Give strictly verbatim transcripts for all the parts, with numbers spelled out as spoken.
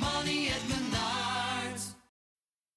money at Menards.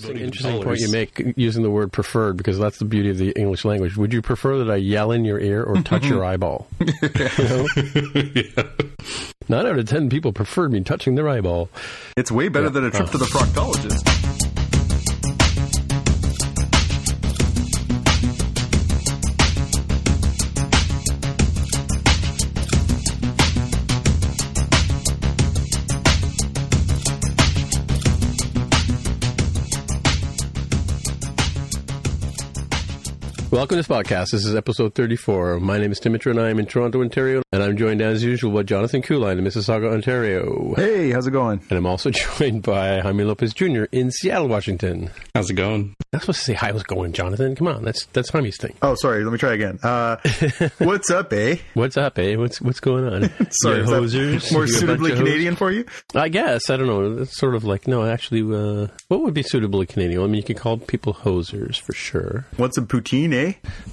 It's an interesting point you make using the word preferred, because that's the beauty of the English language. Would you prefer that I yell in your ear or touch your eyeball? You know? Yeah. Nine out of ten people preferred me touching their eyeball. It's way better yeah. than a trip oh. to the proctologist. Welcome to Spotcast. This is episode thirty-four. My name is Timitra, and I am in Toronto, Ontario, and I'm joined as usual by Jonathan Kuline in Mississauga, Ontario. Hey, how's it going? And I'm also joined by Jaime Lopez Junior in Seattle, Washington. How's it going? I'm not supposed to say hi, how's it going, Jonathan? Come on, that's that's Jaime's thing. Oh, sorry. Let me try again. Uh, what's up, eh? What's up, eh? What's what's going on? Sorry, is hosers? More suitably Canadian for you? I guess. I don't know. It's sort of like, no, actually, uh, what would be suitably Canadian? I mean, you could call people hosers for sure. What's a poutine, eh?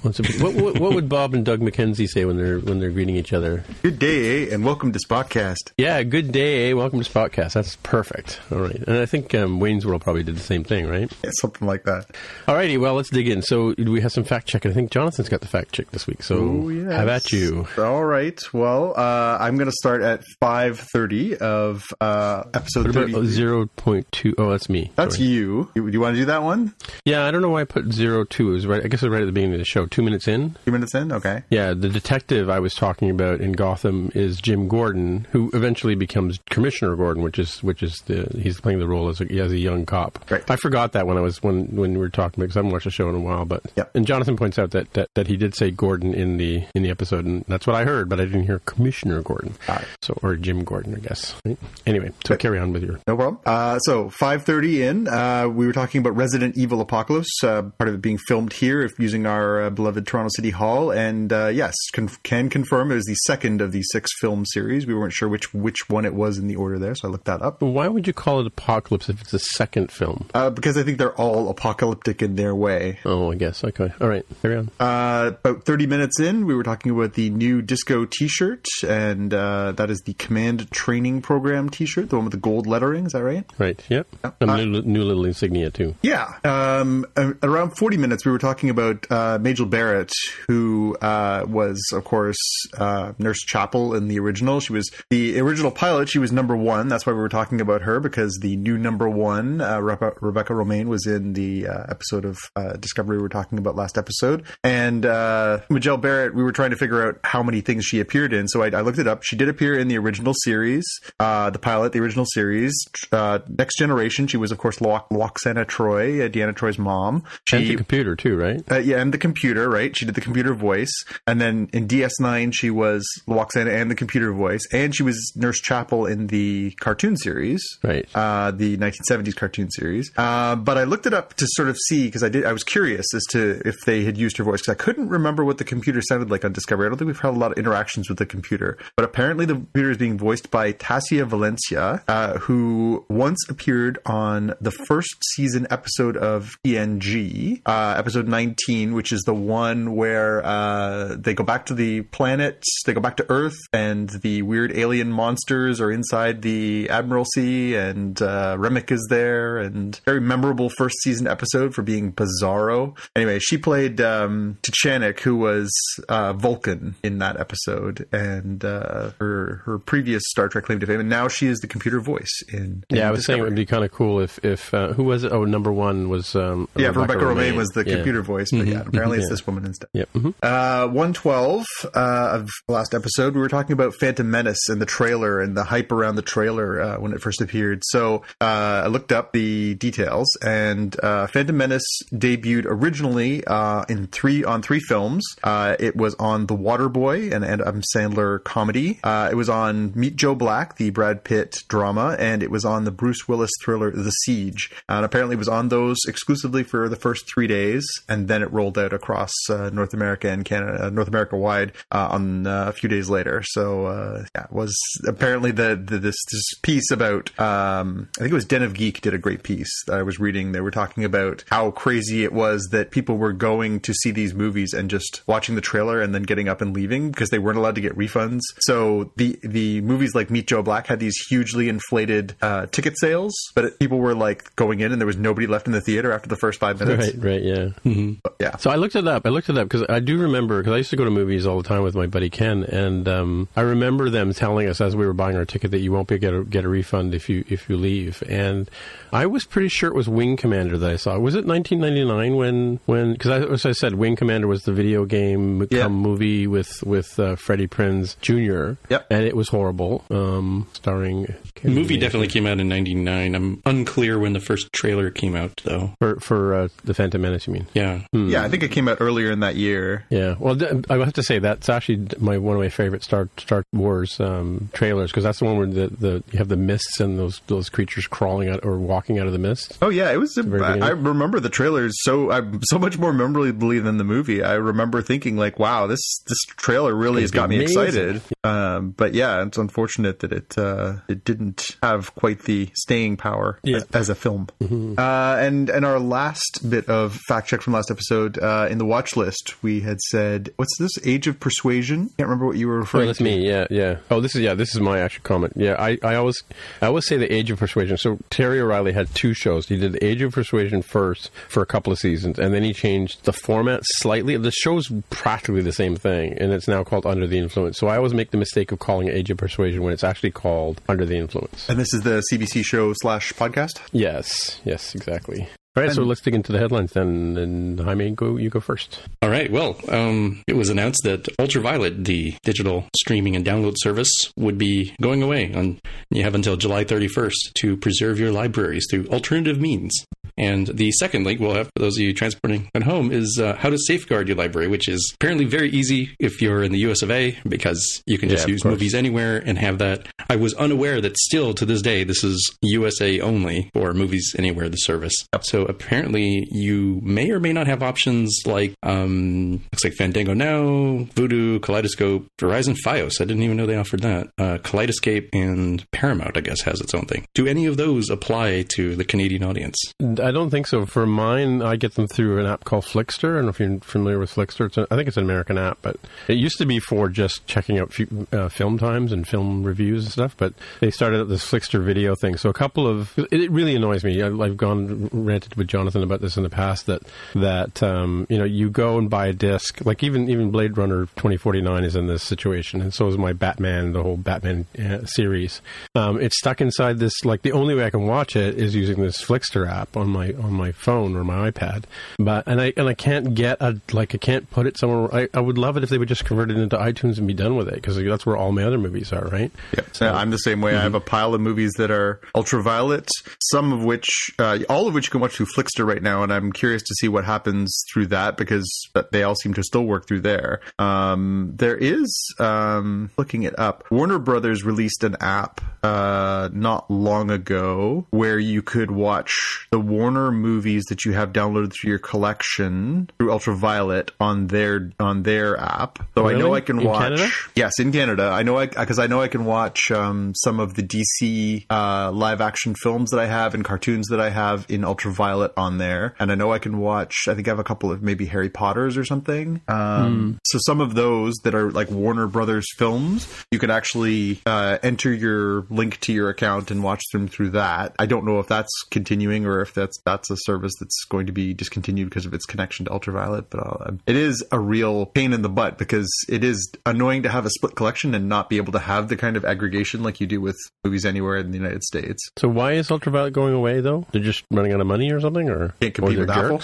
What, what, what would Bob and Doug McKenzie say when they're when they're greeting each other? Good day, eh? And welcome to Spotcast. Yeah, good day, eh? Welcome to Spotcast. That's perfect. All right. And I think um, Wayne's World probably did the same thing, right? Yeah, something like that. All righty. Well, let's dig in. So we have some fact check, and I think Jonathan's got the fact check this week. So Ooh, yes. Have at you. All right. Well, uh, I'm going to start at five thirty of uh, episode thirty. zero point two. Oh, that's me. That's Sorry. you. Do you, you want to do that one? Yeah, I don't know why I put zero two. It was right. I guess it was right at the beginning of the show. Two minutes in? Two minutes in? Okay. Yeah, the detective I was talking about in Gotham is Jim Gordon, who eventually becomes Commissioner Gordon, which is which is the he's playing the role as a, as a young cop. Right. I forgot that when I was when, when we were talking, because I haven't watched the show in a while. But yep. And Jonathan points out that, that that he did say Gordon in the in the episode, and that's what I heard, but I didn't hear Commissioner Gordon. Right. So or Jim Gordon, I guess. Right? Anyway, so right. Carry on with your no problem. Uh, so five thirty in, uh, we were talking about Resident Evil Apocalypse. Uh, part of it being filmed here, if using our uh, beloved Toronto City Hall, and uh, yes, conf- can confirm it was the second of the six film series. We weren't sure which which one it was in the order there, so I looked that up. Why would you call it Apocalypse if it's the second film? Uh, because I think they're all apocalyptic in their way. Oh, I guess. Okay. All right. Carry on. Uh, about thirty minutes in, we were talking about the new disco t-shirt, and uh, that is the Command Training Program t-shirt, the one with the gold lettering. Is that right? Right. Yep. Uh, a new, uh, new little insignia, too. Yeah. Um, around forty minutes, we were talking about Uh, Majel Barrett, who uh, was, of course, uh, Nurse Chapel in the original. She was the original pilot. She was number one. That's why we were talking about her, because the new number one, uh, Re- Rebecca Romaine, was in the uh, episode of uh, Discovery we were talking about last episode. And uh, Majel Barrett, we were trying to figure out how many things she appeared in. So I, I looked it up. She did appear in the original series, uh, the pilot, the original series. Uh, Next Generation, she was, of course, Lo- Loxana Troy, uh, Deanna Troy's mom. She, and the computer, too, right? Uh, yeah, and the computer, right? She did the computer voice. And then in D S nine, she was Loxana and the computer voice. And she was Nurse Chapel in the cartoon series. Right. Uh, the nineteen seventies cartoon series. Uh, but I looked it up to sort of see, because I did. I was curious as to if they had used her voice, because I couldn't remember what the computer sounded like on Discovery. I don't think we've had a lot of interactions with the computer. But apparently the computer is being voiced by Tasia Valencia, uh, who once appeared on the first season episode of T N G, uh, episode nineteen. Which is the one where uh, they go back to the planet, they go back to Earth, and the weird alien monsters are inside the Admiralty, and uh, Remick is there, and very memorable first season episode episode for being bizarro. Anyway, she played um, Tchanik, who was uh, Vulcan in that episode, and uh, her her previous Star Trek claim to fame, and now she is the computer voice in, in yeah, I was Discovery. Saying it would be kind of cool if, if uh, who was it? Oh, number one was... Um, yeah, Rebecca, Rebecca Romaine. Romaine was the yeah. computer voice, but mm-hmm. yeah, apparently mm-hmm. it's yeah. this woman instead. Yep. Mm-hmm. Uh, one twelve uh, of the last episode, we were talking about Phantom Menace and the trailer and the hype around the trailer uh, when it first appeared. So uh, I looked up the details, and uh, Phantom Menace debuted originally uh, in three on three films. Uh, it was on The Waterboy, an Adam Sandler comedy. Uh, it was on Meet Joe Black, the Brad Pitt drama, and it was on the Bruce Willis thriller The Siege. And apparently it was on those exclusively for the first three days, and then it rolled out across uh, North America and Canada, uh, North America wide uh, on uh, a few days later. So uh, yeah, it was apparently the, the this, this piece about, um, I think it was Den of Geek did a great piece that I was reading. They were talking about how crazy it was that people were going to see these movies and just watching the trailer and then getting up and leaving because they weren't allowed to get refunds. So the, the movies like Meet Joe Black had these hugely inflated uh, ticket sales, but it, people were like going in and there was nobody left in the theater after the first five minutes. Right, right, yeah. Mm-hmm. But, yeah. So I looked it up. I looked it up because I do remember, because I used to go to movies all the time with my buddy Ken, and um, I remember them telling us as we were buying our ticket that you won't be get a, get a refund if you if you leave. And I was pretty sure it was Wing Commander that I saw. Was it nineteen ninety-nine when when because as I said, Wing Commander was the video game yeah. come movie with with uh, Freddie Prinze Junior Yep. And it was horrible. Um, starring the movie definitely came out in ninety-nine. I'm unclear when the first trailer came out though. For for uh, the Phantom Menace, you mean? Yeah. Hmm. Yeah, I think it came out earlier in that year. Yeah. Well, I have to say that's actually my one of my favorite Star Star Wars um, trailers because that's the one where the, the you have the mists and those those creatures crawling out or walking out of the mist. Oh yeah, it was. A, I, I remember the trailers so I'm so much more memorably than the movie. I remember thinking like, wow, this this trailer really it's has got amazing. Me excited. Um, but yeah, it's unfortunate that it uh, it didn't have quite the staying power yeah. as, as a film. Mm-hmm. Uh, and and our last bit of fact check from last episode uh, in the watch list, we had said, "What's this? Age of Persuasion?" Can't remember what you were referring. Oh, that's to. Me. Yeah, yeah. Oh, this is yeah. This is my actual comment. Yeah, I, I always I always say the Age of Persuasion. So Terry O'Reilly had two shows. He did the Age of Persuasion first for a couple of seasons, and then he changed the format slightly. The show's practically the same thing, and it's now called Under the Influence. So I always make the mistake of calling it Age of Persuasion when it's actually called Under the Influence. And this is the C B C show slash podcast? Yes. Yes, exactly. All right, and so let's dig into the headlines then, and Jaime, go, you go first. All right, well, um, it was announced that Ultraviolet, the digital streaming and download service, would be going away. On, you have until July thirty-first to preserve your libraries through alternative means. And the second link we'll have for those of you transporting at home is uh, how to safeguard your library, which is apparently very easy if you're in the U S of A, because you can just yeah, use course. movies anywhere and have that. I was unaware that still to this day, this is U S A only for Movies Anywhere, the service. Yep. So apparently you may or may not have options like, um, looks like Fandango Now, Vudu, Kaleidoscope, Verizon Fios. I didn't even know they offered that. Uh, Kaleidoscape and Paramount, I guess, has its own thing. Do any of those apply to the Canadian audience? I don't think so. For mine, I get them through an app called Flickster. I don't know if you're familiar with Flickster. It's a, I think it's an American app, but it used to be for just checking out f- uh, film times and film reviews and stuff, but they started up this Flickster video thing. So a couple of... It really annoys me. I, I've gone ranted with Jonathan about this in the past, that, that um, you know, you go and buy a disc. Like, even, even Blade Runner twenty forty-nine is in this situation, and so is my Batman, the whole Batman uh, series. Um, it's stuck inside this... Like, the only way I can watch it is using this Flickster app on my on my phone or my iPad, but and I and I can't get a like I can't put it somewhere. I, I would love it if they would just convert it into iTunes and be done with it, because that's where all my other movies are, right? Yeah, so, yeah I'm the same way. Mm-hmm. I have a pile of movies that are Ultraviolet, some of which, uh, all of which you can watch through Flickster right now, and I'm curious to see what happens through that, because they all seem to still work through there. Um, there is um, looking it up. Warner Brothers released an app uh, not long ago where you could watch the Warner Warner movies that you have downloaded through your collection through Ultraviolet on their on their app. So really? I know I can in watch. Canada? Yes, in Canada, I know I because I know I can watch um, some of the D C uh, live action films that I have and cartoons that I have in Ultraviolet. Pilot on there. And I know I can watch, I think I have a couple of maybe Harry Potters or something. Um, mm. So some of those that are like Warner Brothers films, you can actually uh, enter your link to your account and watch them through that. I don't know if that's continuing or if that's that's a service that's going to be discontinued because of its connection to Ultraviolet. But I'll, it is a real pain in the butt because it is annoying to have a split collection and not be able to have the kind of aggregation like you do with movies anywhere in the United States. So why is Ultraviolet going away, though? They're just running out of money or something? Or can't compete with Apple?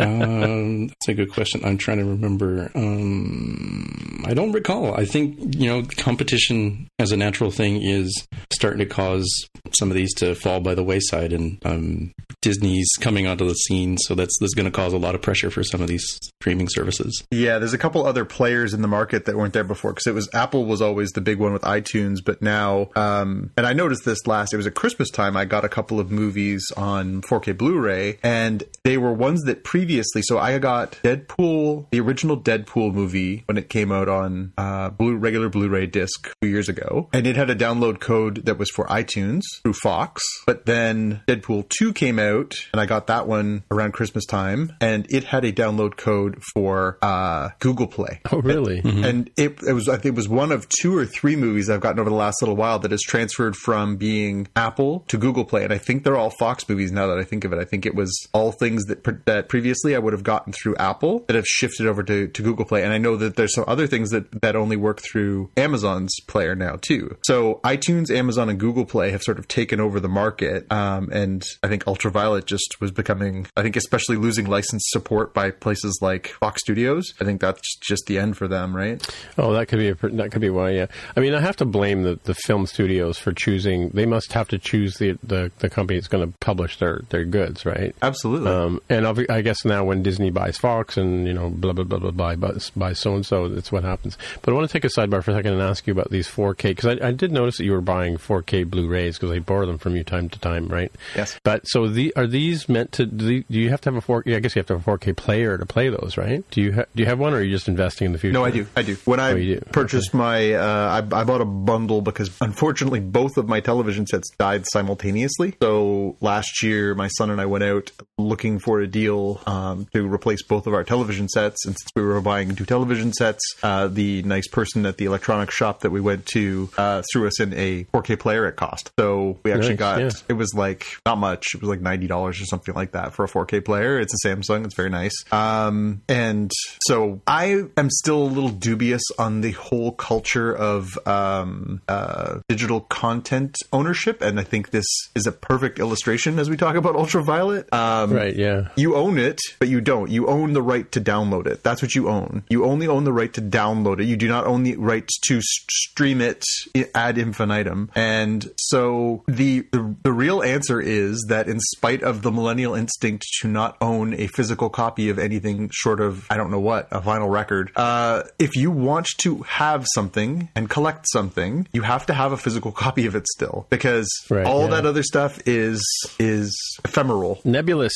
um, that's a good question. I'm trying to remember. Um, I don't recall. I think, you know, competition as a natural thing is starting to cause some of these to fall by the wayside, and um, Disney's coming onto the scene, so that's, that's going to cause a lot of pressure for some of these streaming services. Yeah, there's a couple other players in the market that weren't there before, because it was Apple was always the big one with iTunes, but now, um, and I noticed this last, it was at Christmas time, I got a couple of movies on four K Blu-ray, and they were ones that previously, so I got Deadpool, the original Deadpool movie, when it came out on uh, blue regular Blu-ray disc two years ago, and it had a download code that was for iTunes through Fox, but then Deadpool two came out, and I got that one around Christmas time, and it had a download code for uh, Google Play. Oh, really? And, mm-hmm. and it, it was, I think it was one of two or three movies I've gotten over the last little while that has transferred from being Apple to Google Play, and I think they're all Fox movies now that I think of it. I think it was all things that pre- that previously I would have gotten through Apple that have shifted over to, to Google Play, and I know that there's some other things that, that only work through Amazon's player now, too. So iTunes, Amazon, and Google Play have sort of taken over the market, um, and I think Ultraviolet just was becoming, I think especially losing license support by places like Fox Studios. I think that's just the end for them, right? Oh, that could be a, that could be why, yeah. I mean, I have to blame the, the film studios for choosing, they must have to choose the, the, the company that's going to publish their, their goods, right? Absolutely. Um, and I guess now when Disney buys Fox and, you know, blah, blah, blah, blah, blah, blah, buys so-and-so, that's what happens. But I want to take a sidebar for a second and ask you about these four K, because I, I did notice that you were buying four K Blu-rays because I borrow them from you time to time, right? Yes. But so the, are these meant to, do you have to have a four K, I guess you have to have a four K player to play those, right? Do you, ha- do you have one, or are you just investing in the future? No, I do. I do. When I oh, do? purchased okay. my, uh, I, I bought a bundle because unfortunately both of my television sets died simultaneously. So last year my son and I went out looking for a deal um, to replace both of our television sets, and since we were buying two television sets, uh, the nice person at the electronics shop that we went to uh, threw us in a four K player at cost. So we actually nice, got, yeah. it was like, not much, it was like ninety dollars or something like that for a four K player. It's a Samsung, it's very nice. Um, and so I am still a little dubious on the whole culture of um, uh, digital content ownership, and I think this is a perfect illustration as we talk about Ultraviolet. Um, right, yeah. You own it, but you don't. You own the right to download it. That's what you own. You only own the right to download it. You do not own the right to stream it ad infinitum. And so the, the, the real answer is that in spite of the millennial instinct to not own a physical copy of anything short of, I don't know what, a vinyl record, uh, if you want to have something and collect something, you have to have a physical copy of it still, because right, all yeah. that other stuff is is ephemeral. Nebulous.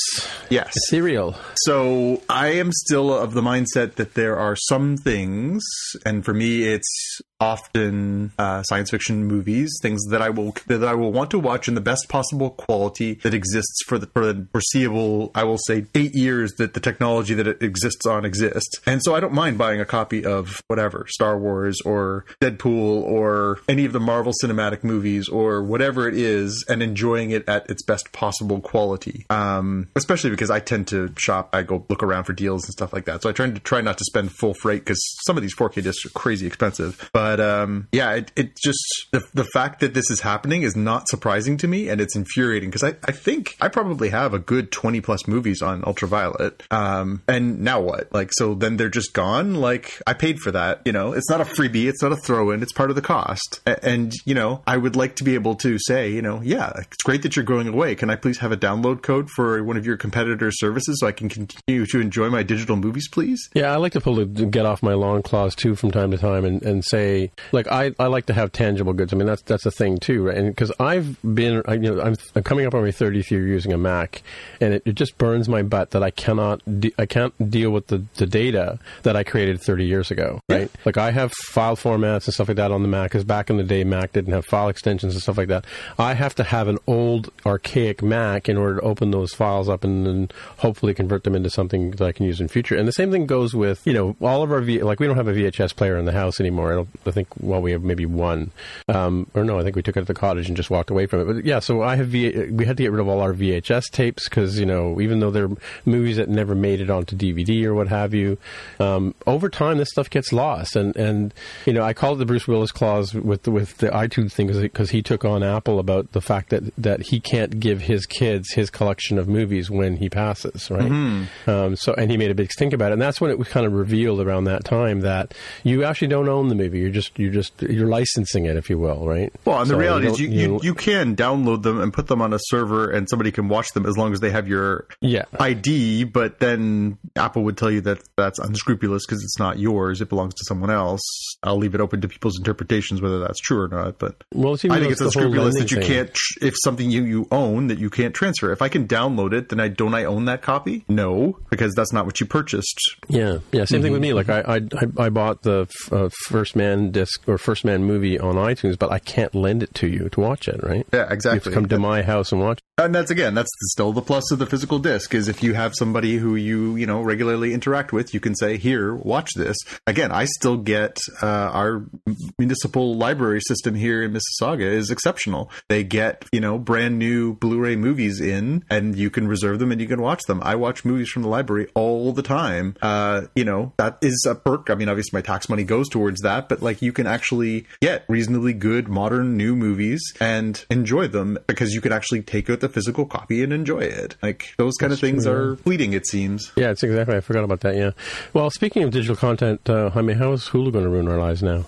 Yes. Ethereal. So I am still of the mindset that there are some things, and for me it's often uh, science fiction movies, things that I will that I will want to watch in the best possible quality that exists for the, for the foreseeable, I will say, eight years that the technology that it exists on exists. And so I don't mind buying a copy of whatever, Star Wars or Deadpool or any of the Marvel cinematic movies or whatever it is, and enjoying it at its best possible quality. Um, especially because I tend to shop, I go look around for deals and stuff like that. So I try to try not to spend full freight because some of these four K discs are crazy expensive. But But um, yeah, it, it just, the, the fact that this is happening is not surprising to me, and it's infuriating because I, I think I probably have a good twenty plus movies on Ultraviolet. Um, and now what? Like, so then they're just gone. Like, I paid for that. You know, it's not a freebie. It's not a throw in. It's part of the cost. A- and, you know, I would like to be able to say, you know, yeah, it's great that you're going away. Can I please have a download code for one of your competitor services so I can continue to enjoy my digital movies, please? Yeah, I like to pull the get off my lawn clause too from time to time and, and say, a, like, I, I like to have tangible goods. I mean, that's that's a thing too, right? And because I've been, I, you know, I'm, I'm coming up on my thirtieth year using a Mac, and it, it just burns my butt that I cannot, de- I can't deal with the, the data that I created thirty years ago, right? Yeah. Like, I have file formats and stuff like that on the Mac, because back in the day, Mac didn't have file extensions and stuff like that. I have to have an old, archaic Mac in order to open those files up and then hopefully convert them into something that I can use in future. And the same thing goes with, you know, all of our, v- like, we don't have a V H S player in the house anymore. I, don't, I think, well, we have maybe one. Um, or no, I think we took it to the cottage and just walked away from it. But yeah, so I have, v- we had to get rid of all our V H S tapes because, you know, even though they're movies that never made it onto D V D or what have you, um, over time, this stuff gets lost. And, and you know, I call it the Bruce Willis clause with, with the iTunes thing because he took on Apple about the fact that, that he can't give his kids his collection of movies when he passes, right? Mm-hmm. Um, so, and he made a big stink about it. And that's when it was kind of revealed around that time that you actually don't own the movie. You're just, you're just, you're licensing it, if you will, right? Well, and so the reality you is you, you, you can download them and put them on a server and somebody can watch them as long as they have your yeah. I D, but then Apple would tell you that that's unscrupulous because it's not yours. It belongs to someone else. I'll leave it open to people's interpretations, whether that's true or not. But well, I think it's unscrupulous that you thing. can't, if something you, you own that you can't transfer. If I can download it, then I don't I own that copy? No, because that's not what you purchased. Yeah. Yeah. Same mm-hmm. thing with me. Like I, I, I bought the f- uh, First Man disc or First Man movie on iTunes, but I can't lend it to you to watch it. Right. Yeah, exactly. You have to come to my house and watch it. And that's, again, that's still the plus of the physical disc is if you have somebody who you, you know, regularly interact with, you can say, here, watch this. Again, I still get uh, our municipal library system here in Mississauga is exceptional. They get, you know, brand new Blu-ray movies in and you can reserve them and you can watch them. I watch movies from the library all the time. Uh, you know, that is a perk. I mean, obviously my tax money goes towards that, but like you can actually get reasonably good modern new movies and enjoy them because you can actually take out the physical copy and enjoy it. Like those kind That's of things true. Are fleeting, it seems. Yeah, it's exactly. I forgot about that. Yeah. Well, speaking of digital content, uh, I mean, how is Hulu going to ruin our lives now?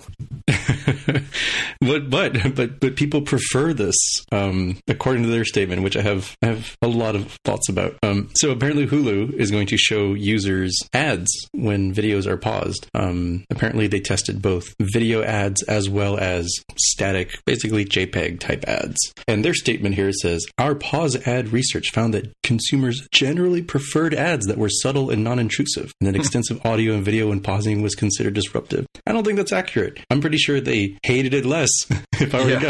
But, but, but, but people prefer this, um, according to their statement, which I have, I have a lot of thoughts about. Um, so apparently Hulu is going to show users ads when videos are paused. Um, apparently they tested both video ads as well as static, basically JPEG type ads. And their statement here says, our pause ad research found that consumers generally preferred ads that were subtle and non-intrusive, and that extensive audio and video when pausing was considered disruptive. I don't think that's accurate. I'm pretty sure they hated it less, if I were yeah. to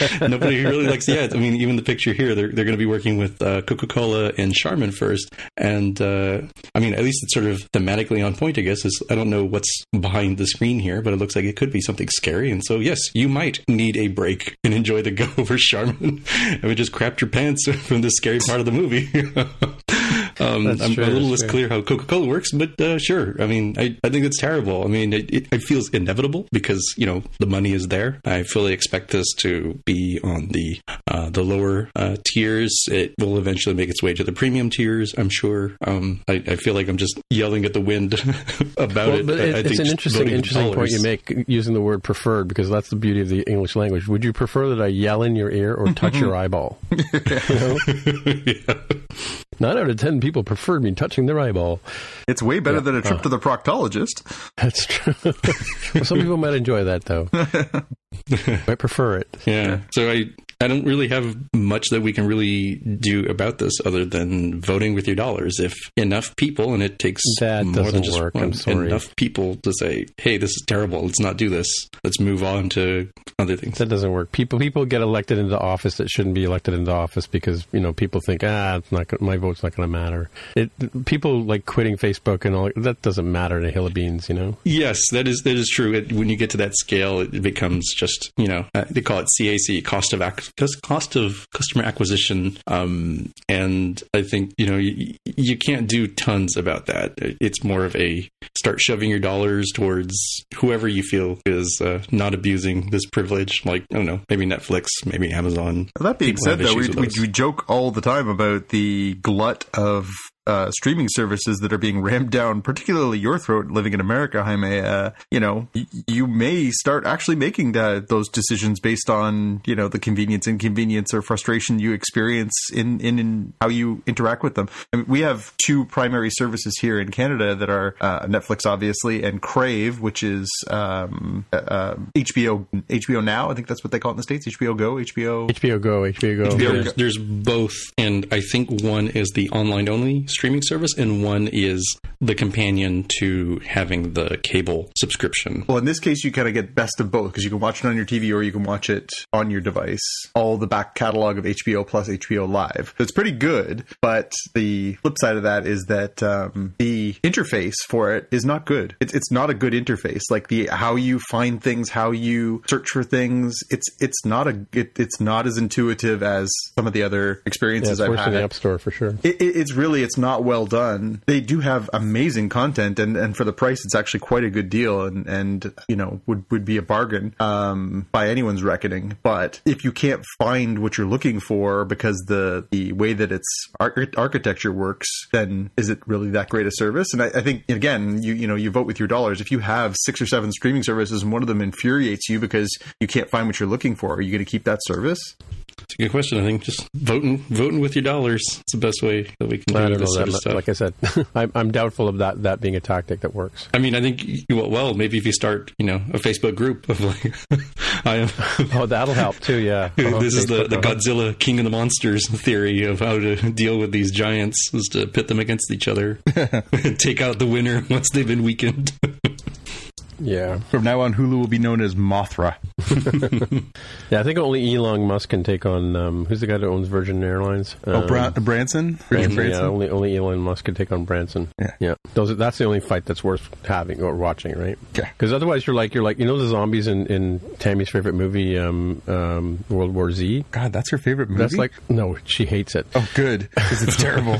guess. Nobody really likes the ads. I mean, even the picture here, they're, they're going to be working with uh, Coca-Cola and Charmin first. And uh, I mean, at least it's sort of thematically on point, I guess. It's, I don't know what's behind the screen here, but it looks like it could be something scary. And so, yes, you might need a break and enjoy the go-over Charmin. I mean, just crapped your pants from the scary part of the movie. Um, I'm true, a little less true. clear how Coca-Cola works, but uh, sure. I mean, I, I think it's terrible. I mean, it, it, it feels inevitable because, you know, the money is there. I fully expect this to be on the uh, the lower uh, tiers. It will eventually make its way to the premium tiers, I'm sure. Um, I, I feel like I'm just yelling at the wind about well, it. But it I, I it's think an interesting, interesting point you make using the word preferred, because that's the beauty of the English language. Would you prefer that I yell in your ear or touch your eyeball? You know? Yeah. Nine out of ten people preferred me touching their eyeball. It's way better yeah. than a trip uh, to the proctologist. That's true. Well, some people might enjoy that, though. I prefer it. Yeah. yeah. So I... I don't really have much that we can really do about this other than voting with your dollars. If enough people, and it takes that more than just work. One, I'm sorry. enough people to say, hey, this is terrible. Let's not do this. Let's move on to other things. That doesn't work. People people get elected into office that shouldn't be elected into office because, you know, people think, ah, it's not gonna, my vote's not going to matter. It People like quitting Facebook and all that doesn't matter to hill of beans, you know? Yes, that is that is true. It, when you get to that scale, it becomes just, you know, uh, they call it C A C, cost of act. Because cost of customer acquisition, um, and I think, you know, you, you can't do tons about that. It's more of a start shoving your dollars towards whoever you feel is uh, not abusing this privilege. Like, I don't know, maybe Netflix, maybe Amazon. Well, that being People said, though, we, we joke all the time about the glut of uh, streaming services that are being rammed down, particularly your throat living in America, Jaime, uh, you know, y- you may start actually making that, those decisions based on, you know, the convenience, inconvenience, or frustration you experience in, in, in how you interact with them. I mean, we have two primary services here in Canada that are uh, Netflix, obviously, and Crave, which is um, uh, H B O, H B O Now. I think that's what they call it in the States. H B O Go, H B O. H B O Go, H B O Go. H B O Go. There's both. And I think one is the online only streaming service and one is the companion to having the cable subscription. Well, in this case, you kind of get best of both because you can watch it on your T V or you can watch it on your device. All the back catalog of H B O Plus, H B O Live. So it's pretty good. But the flip side of that is that um, the interface for it is not good. It's, it's not a good interface. Like the how you find things, how you search for things. It's it's not a it, it's not as intuitive as some of the other experiences yeah, I've had. In the App Store for sure. It, it, it's really it's not well done. They do have amazing content, and, and for the price, it's actually quite a good deal, and and you know would would be a bargain um, by anyone's reckoning. But if you can't find what you're looking for because the the way that its ar- architecture works, then is it really that great a service? And I, I think again, you you know you vote with your dollars. If you have six or seven streaming services and one of them infuriates you because you can't find what you're looking for, are you going to keep that service? It's a good question. I think just voting, voting with your dollars is the best way that we can do I don't this know that, sort of stuff. Like I said, I'm, I'm doubtful of that that being a tactic that works. I mean, I think well, maybe if you start, you know, a Facebook group of like, I am. Oh, that'll help too. Yeah, oh, this Facebook, is the, the Godzilla King of the Monsters theory of how to deal with these giants is to pit them against each other, and take out the winner once they've been weakened. Yeah. From now on, Hulu will be known as Mothra. Yeah, I think only Elon Musk can take on, um, who's the guy that owns Virgin Airlines? Um, oh, Bra- Branson? Branson? Branson? Yeah, only, only Elon Musk can take on Branson. Yeah. yeah. Those, that's the only fight that's worth having or watching, right? Yeah. Because otherwise you're like, you're like, you know the zombies in, in Tammy's favorite movie, um, um, World War Z? God, that's her favorite movie? That's like, no, she hates it. Oh, good, because it's terrible.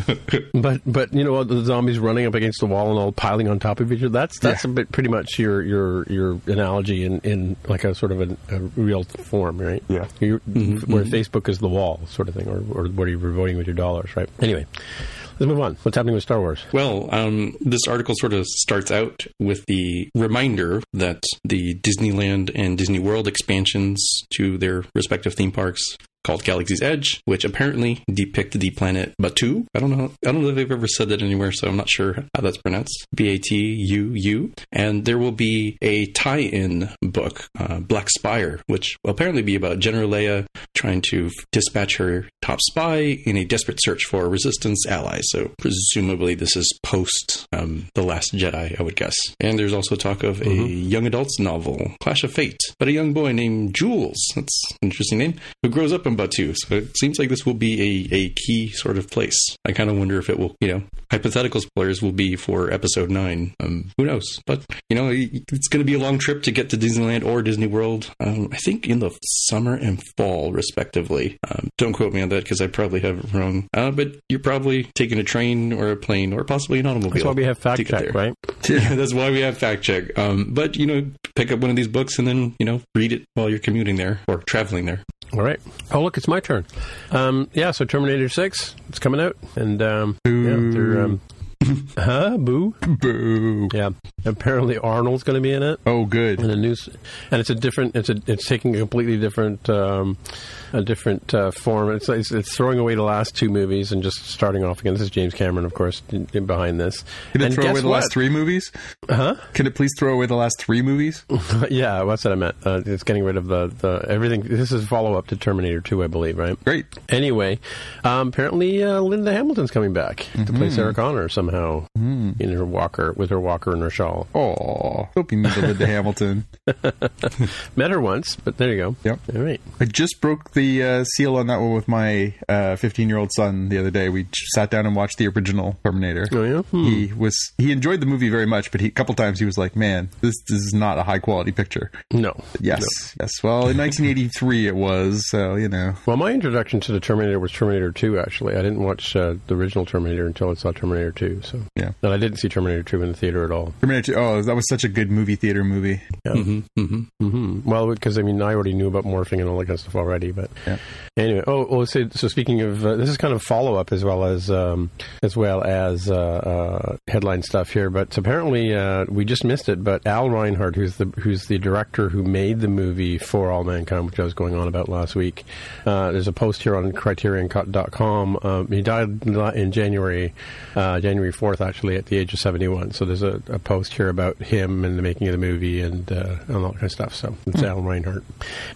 but, but you know, the zombies running up against the wall and all piling on top of each other, that's, that's yeah. a bit pretty much your... your your analogy in, in like a sort of a, a real form, right? Yeah. Mm-hmm. Where Facebook is the wall sort of thing, or, or where you're voting with your dollars, right? Anyway, let's move on. What's happening with Star Wars? Well, um, this article sort of starts out with the reminder that the Disneyland and Disney World expansions to their respective theme parks called Galaxy's Edge, which apparently depict the planet Batuu. I don't know. I don't know if they've ever said that anywhere, so I'm not sure how that's pronounced. B A T U U. And there will be a tie-in book, uh, Black Spire, which will apparently be about General Leia trying to dispatch her top spy in a desperate search for resistance allies. So presumably this is post um, The Last Jedi, I would guess. And there's also talk of mm-hmm. a young adult's novel, Clash of Fate, but a young boy named Jules, that's an interesting name, who grows up in Batuu. So it seems like this will be a, a key sort of place. I kind of wonder if it will, you know, hypothetical spoilers will be for episode nine. Um, who knows? But, you know, it's going to be a long trip to get to Disneyland or Disney World. Um, I think in the summer and fall, respectively. Um, don't quote me on that because I probably have it wrong. Uh, but you're probably taking a train or a plane or possibly an automobile. That's why we have fact check, right? Yeah, that's why we have fact check. Um, but, you know, pick up one of these books and then, you know, read it while you're commuting there or traveling there. All right. Oh, look, it's my turn. Um, yeah, so Terminator six, it's coming out. And um, yeah, they're... Um huh? Boo? Boo. Yeah. Apparently Arnold's going to be in it. Oh, good. And a new, and it's a different, it's a, it's taking a completely different, um, a different uh, form. It's, it's it's throwing away the last two movies and just starting off again. This is James Cameron, of course, in, in behind this. Can it and throw away the what? last three movies? Huh? Can it please throw away the last three movies? Yeah, that's what I meant. Uh, it's getting rid of the, the everything. This is follow-up to Terminator two, I believe, right? Great. Anyway, um, apparently uh, Linda Hamilton's coming back mm-hmm. to play Sarah Connor somehow. How mm. in her walker with her walker and her shawl. Oh, hope you meet Linda Hamilton. Met her once, but there you go. Yep. All right. I just broke the uh, seal on that one with my uh, fifteen-year-old son the other day. We sat down and watched the original Terminator. Oh yeah. Hmm. He was he enjoyed the movie very much, but he, a couple times he was like, "Man, this, this is not a high-quality picture." No. Yes. No. Yes. Well, in nineteen eighty-three it was. So you know. Well, my introduction to the Terminator was Terminator two. Actually, I didn't watch uh, the original Terminator until I saw Terminator two. So yeah, and I did didn't see Terminator two in the theater at all. Terminator two, oh, that was such a good movie theater movie. Yeah. Mm-hmm, mm-hmm, mm-hmm. Well, because, I mean, I already knew about morphing and all that kind of stuff already, but yeah. Anyway. Oh, well, so, so speaking of, uh, this is kind of follow-up as well as um, as well as uh, uh, headline stuff here, but apparently uh, we just missed it, but Al Reinhardt, who's the, who's the director who made the movie For All Mankind, which I was going on about last week, uh, there's a post here on Criterion dot com. Um, he died in January, uh, January fourth, actually, at the age of seventy-one. So there's a, a post here about him and the making of the movie and, uh, and all that kind of stuff. So it's mm. Al Reinhardt.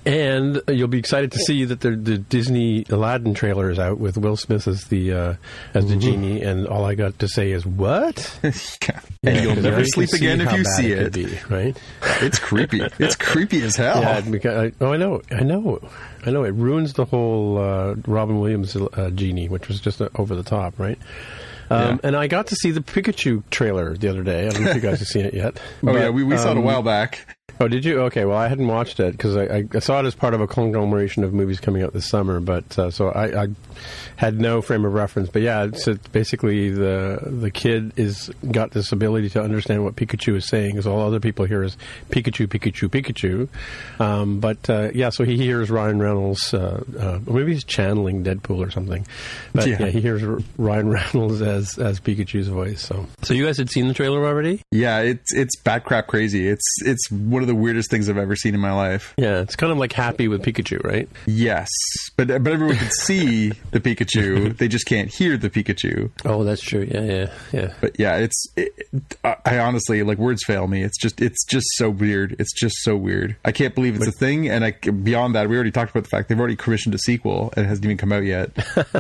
And you'll be excited to see that the, the Disney Aladdin trailer is out with Will Smith as the uh, as the mm-hmm. genie. And all I got to say is, what? yeah. And you'll never sleep again if you see it. it be, right? It's creepy. It's creepy as hell. Yeah, because I, oh, I know. I know. I know. It ruins the whole uh, Robin Williams uh, genie, which was just uh, over the top, right? Um, yeah. And I got to see the Pikachu trailer the other day. I don't know if you guys have seen it yet. oh, but, yeah, we, we um, saw it a while back. Oh, did you? Okay, well, I hadn't watched it because I, I saw it as part of a conglomeration of movies coming out this summer, but uh, so I, I had no frame of reference. But yeah, it's, it's basically the the kid is got this ability to understand what Pikachu is saying, because all other people hear is Pikachu, Pikachu, Pikachu. Um, but uh, yeah, so he hears Ryan Reynolds, uh, uh, or maybe he's channeling Deadpool or something. But yeah, yeah he hears Ryan Reynolds as as Pikachu's voice. So, so you guys had seen the trailer already? Yeah, it's it's bat crap crazy. It's it's one of the weirdest things I've ever seen in my life. Yeah, it's kind of like Happy with Pikachu, right? Yes, but but everyone can see the Pikachu. They just can't hear the Pikachu. Oh, that's true. Yeah, yeah, yeah. But yeah, it's. It, I honestly like words fail me. It's just it's just so weird. It's just so weird. I can't believe it's but, a thing. And I, beyond that, we already talked about the fact they've already commissioned a sequel and it hasn't even come out yet.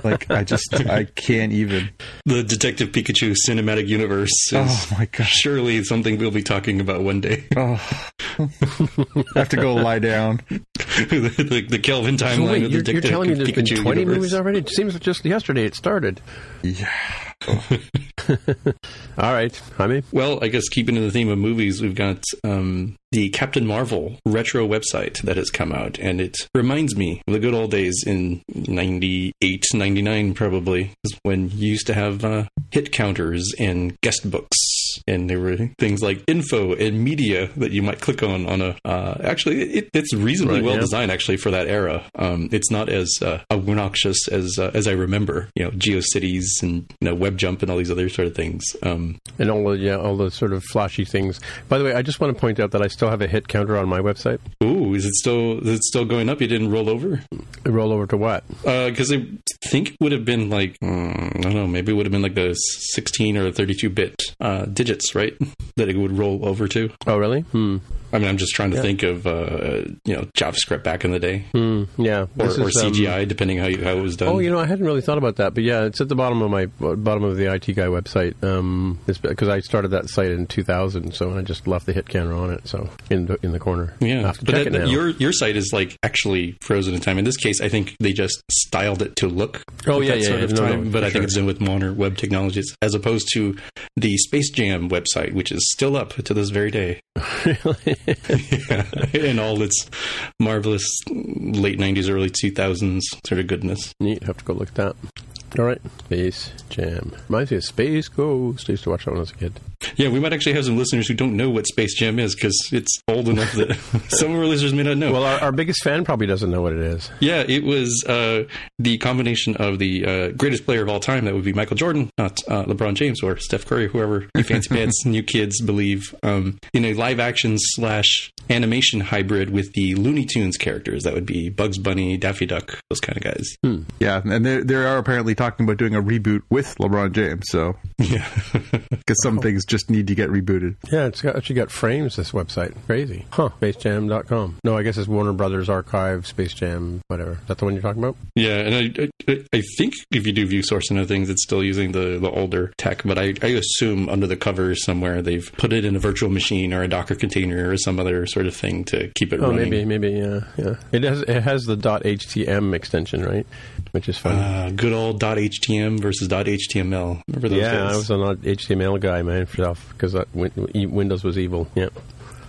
Like I just I can't even. The Detective Pikachu cinematic universe is oh my gosh. Surely something we'll be talking about one day. Oh. I have to go lie down. the, the, the Kelvin timeline. So wait, of the you're, you're telling me there's Pikachu been twenty universe. Movies already? It seems like just yesterday it started. Yeah. Oh. All right, Jaime. Well, I guess keeping in the theme of movies, we've got um, the Captain Marvel retro website that has come out, and it reminds me of the good old days in ninety-eight, ninety-nine probably, is when you used to have uh, hit counters and guest books. And there were things like info and media that you might click on on a. Uh, actually, it, it's reasonably right, well yeah. designed actually for that era. Um, it's not as uh, obnoxious as uh, as I remember. You know, GeoCities and you know, WebJump and all these other sort of things. Um, and all the yeah, all the sort of flashy things. By the way, I just want to point out that I still have a hit counter on my website. Ooh, is it still is it still going up? You didn't roll over. Roll over to what? Because uh, I think it would have been like mm, I don't know. Maybe it would have been like a sixteen or a thirty-two bit. Uh, digits, right? That it would roll over to. Oh, really? Hmm. I mean, I'm just trying to yeah. think of, uh, you know, JavaScript back in the day. Mm, yeah. Or, is, or C G I, um, depending how you, how it was done. Oh, you know, I hadn't really thought about that. But yeah, it's at the bottom of my bottom of the I T Guy website. Um, because I started that site in two thousand, so I just left the hit counter on it. So in the, in the corner. Yeah. But that, that, your your site is like actually frozen in time. In this case, I think they just styled it to look. Oh yeah, that yeah, sort yeah, of no, time. No, but I sure. think it's in with modern web technologies, as opposed to the Space Jam website, which is still up to this very day. Really? Yeah, and all its marvelous late nineties, early two thousands sort of goodness. Neat. Have to go look at that. All right. Space Jam. Reminds me of Space Ghost. I used to watch that when I was a kid. Yeah, we might actually have some listeners who don't know what Space Jam is, because it's old enough that some of our listeners may not know. Well, our, our biggest fan probably doesn't know what it is. Yeah, it was uh, the combination of the uh, greatest player of all time, that would be Michael Jordan, not uh, LeBron James or Steph Curry, whoever you fancy pants, new kids believe, um, in a live-action slash animation hybrid with the Looney Tunes characters. That would be Bugs Bunny, Daffy Duck, those kind of guys. Hmm. Yeah, and they, they are apparently talking about doing a reboot with LeBron James, so... Yeah. Because some oh. things just need to get rebooted. Yeah, it's got, actually got frames, this website. Crazy. Huh. Space Jam dot com. No, I guess it's Warner Brothers Archive, Space Jam, whatever. Is that the one you're talking about? Yeah, and I I, I think if you do view source and other things, it's still using the, the older tech, but I, I assume under the cover somewhere they've put it in a virtual machine or a Docker container or some other sort of thing to keep it oh, running. Oh, maybe, maybe, yeah. yeah. It has it has the .htm extension, right? Which is fun. Uh, good old .htm versus .html. Remember those yeah, days? Yeah, I was an H T M L guy, man, for because Windows was evil. Yeah.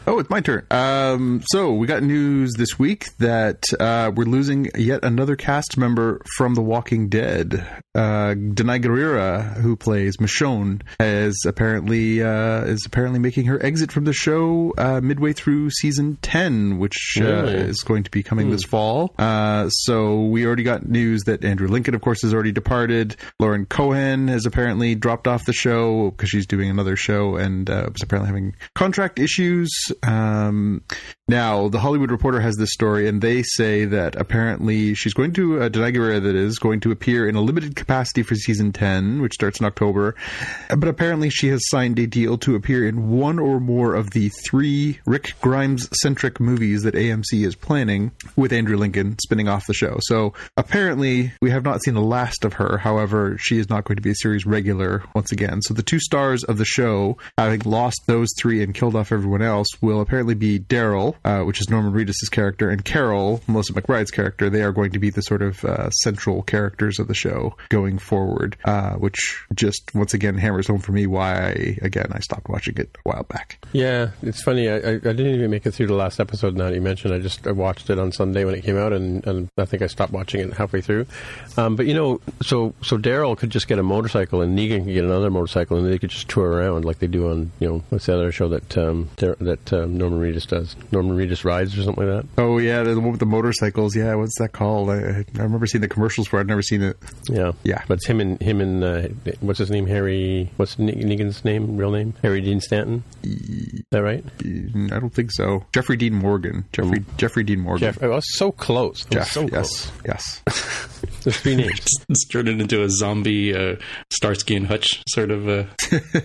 Oh, it's my turn. Um, so we got news this week that uh, we're losing yet another cast member from The Walking Dead. Uh, Denai Guerrera, who plays Michonne, has apparently uh, is apparently making her exit from the show uh, midway through season ten, which really? uh, is going to be coming mm. this fall. Uh, so we already got news that Andrew Lincoln, of course, has already departed. Lauren Cohen has apparently dropped off the show because she's doing another show and uh, was apparently having contract issues. Um, now, The Hollywood Reporter has this story, and they say that apparently she's going to, uh, Denai Guerrera that is, going to appear in a limited capacity for season ten, which starts in October, but apparently she has signed a deal to appear in one or more of the three Rick Grimes-centric movies that A M C is planning, with Andrew Lincoln spinning off the show. So, apparently, we have not seen the last of her. However, she is not going to be a series regular once again. So, the two stars of the show, having lost those three and killed off everyone else, will apparently be Daryl, uh, which is Norman Reedus' character, and Carol, Melissa McBride's character. They are going to be the sort of uh, central characters of the show going forward, uh, which just once again hammers home for me why, I, again, I stopped watching it a while back. Yeah, it's funny. I, I, I didn't even make it through the last episode now that you mentioned. I just I watched it on Sunday when it came out, and, and I think I stopped watching it halfway through. Um, but, you know, so so Daryl could just get a motorcycle, and Negan could get another motorcycle, and they could just tour around like they do on, you know, what's the other show that um, Dar- that Um, Norman Reedus does. Norman Reedus Rides or something like that. Oh, yeah, the one with the motorcycles. Yeah, what's that called? I, I remember seeing the commercials for it. I've never seen it. Yeah. Yeah. But it's him and, him and uh, what's his name? Harry, what's Negan's name, real name? Harry Dean Stanton? Is that right? I don't think so. Jeffrey Dean Morgan. Jeffrey mm. Jeffrey Dean Morgan. Jeff, I was so close. I was Jeff, so close. Yes, yes. There's three names. It's turned into a zombie uh, Starsky and Hutch sort of uh,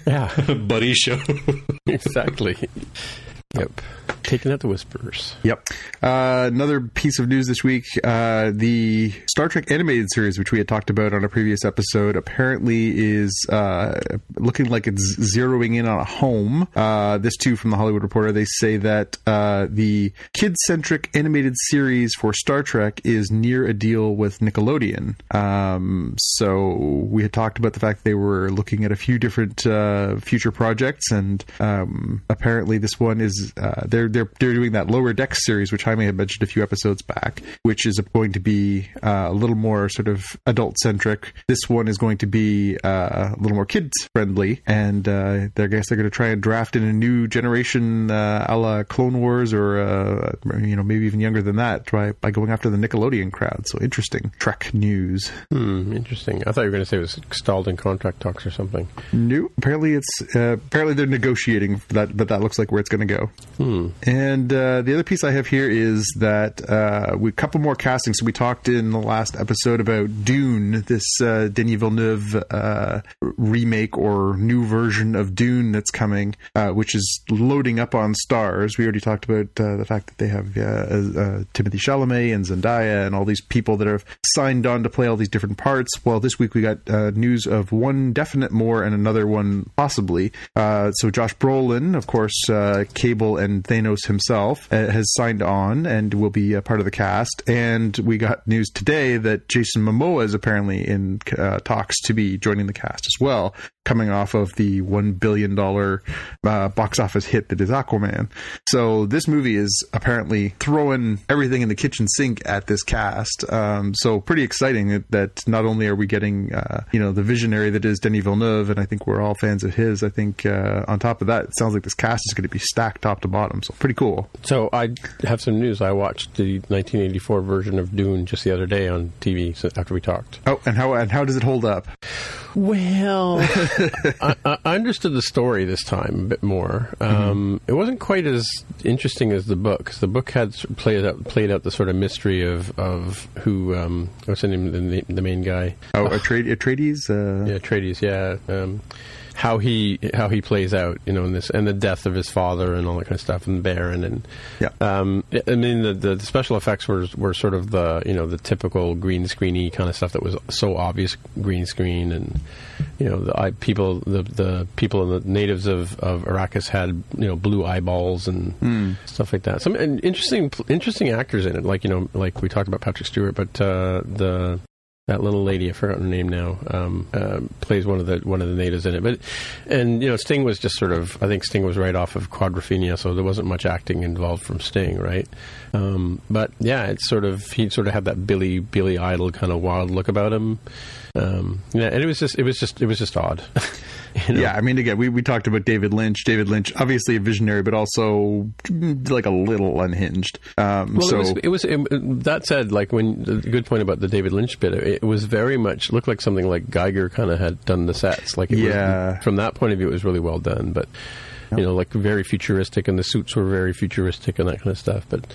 yeah. buddy show. Exactly. Yep. Taking out the Whisperers. Yep. Uh, another piece of news this week, uh, the Star Trek animated series, which we had talked about on a previous episode, apparently is uh, looking like it's zeroing in on a home. Uh, this, too, from The Hollywood Reporter. They say that uh, the kid-centric animated series for Star Trek is near a deal with Nickelodeon. Um, so we had talked about the fact they were looking at a few different uh, future projects, and um, apparently this one is... Uh, they're They're, they're doing that Lower Decks series, which Jaime had mentioned a few episodes back, which is going to be uh, a little more sort of adult-centric. This one is going to be uh, a little more kids-friendly, and uh, I guess they're going to try and draft in a new generation uh, a la Clone Wars or, uh, you know, maybe even younger than that by, by going after the Nickelodeon crowd. So interesting. Trek news. Hmm, interesting. I thought you were going to say it was stalled in contract talks or something. No, apparently it's, uh, apparently they're negotiating, that, but that looks like where it's going to go. Hmm. And uh, the other piece I have here is that uh, we a couple more castings. So we talked in the last episode about Dune, this uh, Denis Villeneuve uh, remake or new version of Dune that's coming, uh, which is loading up on stars. We already talked about uh, the fact that they have uh, uh, Timothée Chalamet and Zendaya and all these people that have signed on to play all these different parts. Well, this week we got uh, news of one definite more and another one possibly. Uh, so Josh Brolin, of course, uh, Cable and Thanos himself uh, has signed on and will be a part of the cast. And we got news today that Jason Momoa is apparently in uh, talks to be joining the cast as well, coming off of the one billion dollars uh, box office hit that is Aquaman. So this movie is apparently throwing everything in the kitchen sink at this cast. Um, so pretty exciting that, that not only are we getting, uh, you know, the visionary that is Denis Villeneuve, and I think we're all fans of his. I think uh, on top of that, it sounds like this cast is going to be stacked top to bottom. So pretty cool. So I have some news. I watched the nineteen eighty-four version of Dune just the other day on T V after we talked. Oh, and how and how does it hold up? Well, I, I understood the story this time a bit more. Um, mm-hmm. It wasn't quite as interesting as the book, because the book had played out played out the sort of mystery of of who um, what's the name the, the main guy? Oh, uh, Atreides. Uh... Yeah, Atreides. Yeah. Um, how he how he plays out, you know, in this, and the death of his father and all that kind of stuff, and Baron, and yeah. um, I mean the, the special effects were were sort of the, you know, the typical green screeny kind of stuff that was so obvious green screen, and you know the I, people the the people and the natives of, of Arrakis had, you know, blue eyeballs and mm. stuff like that. Some and interesting interesting actors in it, like, you know, like we talked about Patrick Stewart, but uh, the that little lady, I forgot her name now, um, uh, plays one of the one of the natives in it. But and you know, Sting was just sort of, I think Sting was right off of Quadrophenia, so there wasn't much acting involved from Sting, right? Um, but yeah, it's sort of he sort of had that Billy Billy Idol kind of wild look about him. Um, yeah, and it was just it was just it was just odd. You know? Yeah, I mean, again, we, we talked about David Lynch. David Lynch, obviously a visionary, but also like a little unhinged. Um, well, so it was, it was it, that said, like when the good point about the David Lynch bit, it was very much looked like something like Geiger kind of had done the sets. Like, it yeah, was, from that point of view, it was really well done. But yeah, you know, like very futuristic, and the suits were very futuristic and that kind of stuff. But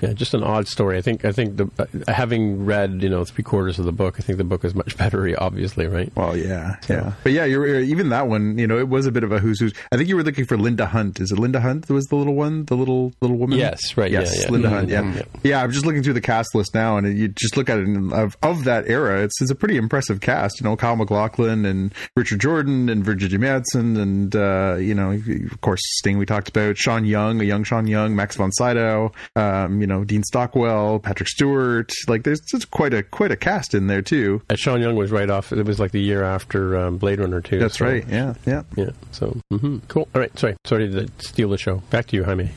yeah, just an odd story. I think I think the, having read, you know, three quarters of the book, I think the book is much better, obviously, right? Well, yeah, so. yeah. But yeah, you're, even that one, you know, it was a bit of a who's who's. I think you were looking for Linda Hunt. Is it Linda Hunt that was the little one, the little little woman? Yes, right. Yes, yeah, yeah. Linda mm-hmm. Hunt. Yeah. yeah, yeah. I'm just looking through the cast list now, and you just look at it and of of that era. It's it's a pretty impressive cast. You know, Kyle MacLachlan and Richard Jordan and Virginia Madsen, and uh, you know, of course, Sting. We talked about Sean Young, a young Sean Young, Max von Sydow. Um, you know, Dean Stockwell, Patrick Stewart. Like, there's just quite a quite a cast in there too. And Sean Young was right off. It was like the year after um, Blade Runner too. That's so. right. Yeah, yeah, yeah. So mm-hmm. cool. All right. Sorry, sorry to steal the show. Back to you, Jaime.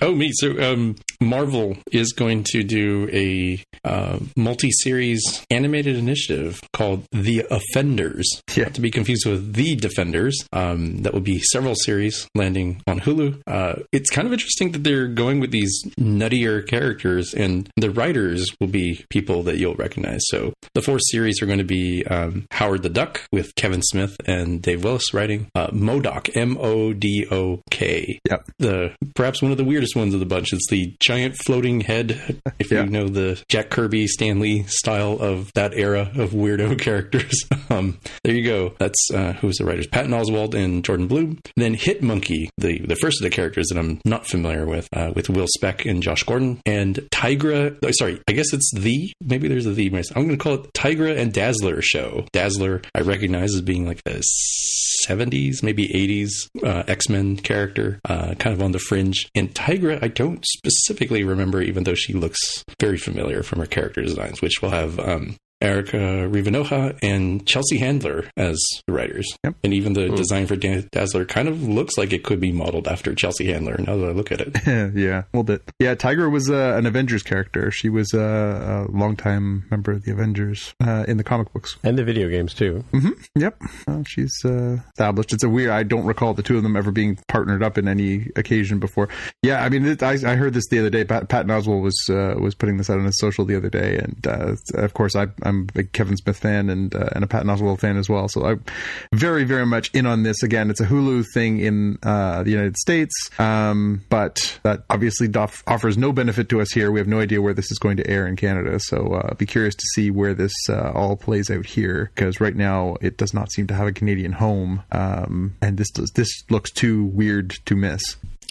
Oh, me. So um, Marvel is going to do a uh, multi-series animated initiative called The Offenders. Yeah. Not to be confused with The Defenders. Um, that will be several series landing on Hulu. Uh, it's kind of interesting that they're going with these nuttier characters, and the writers will be people that you'll recognize. So the four series are going to be um, Howard the Duck with Kevin Smith and Dave Willis writing. Uh, MODOK, M O D O K. Yep. The, perhaps one of the weirdest ones of the bunch. It's the giant floating head, if yeah. you know the Jack Kirby, Stan Lee style of that era of weirdo characters. Um, there you go. That's uh, who's the writers? Patton Oswalt and Jordan Bloom. Then Hit Monkey, the, the first of the characters that I'm not familiar with, uh, with Will Speck and Josh Gordon. And Tigra, oh, sorry, I guess it's the, maybe there's a the, I'm going to call it Tigra and Dazzler Show. Dazzler, I recognize as being like a seventies, maybe eighties uh, X-Men character, uh, kind of on the fringe. And Tigra, I don't specifically remember, even though she looks very familiar from her character designs, which will have um, Erica Rivanoha and Chelsea Handler as the writers. Yep. And even the mm. design for Dazzler kind of looks like it could be modeled after Chelsea Handler, now that I look at it. Yeah, a little bit. Yeah, Tigra was uh, an Avengers character. She was uh, a longtime member of the Avengers uh, in the comic books. And the video games, too. Mm-hmm. Yep. Uh, she's uh, established. It's a weird... I don't recall the two of them ever being partnered up in any occasion before. Yeah, I mean, it, I, I heard this the other day. Pat, Patton Oswalt was, uh, was putting this out on his social the other day. And, uh, of course, I... I'm a big Kevin Smith fan and uh, and a Patton Oswalt fan as well. So I'm very, very much in on this. Again, it's a Hulu thing in uh, the United States, um, but that obviously dof- offers no benefit to us here. We have no idea where this is going to air in Canada. So uh, be curious to see where this uh, all plays out here, because right now it does not seem to have a Canadian home. Um, and this does, this looks too weird to miss.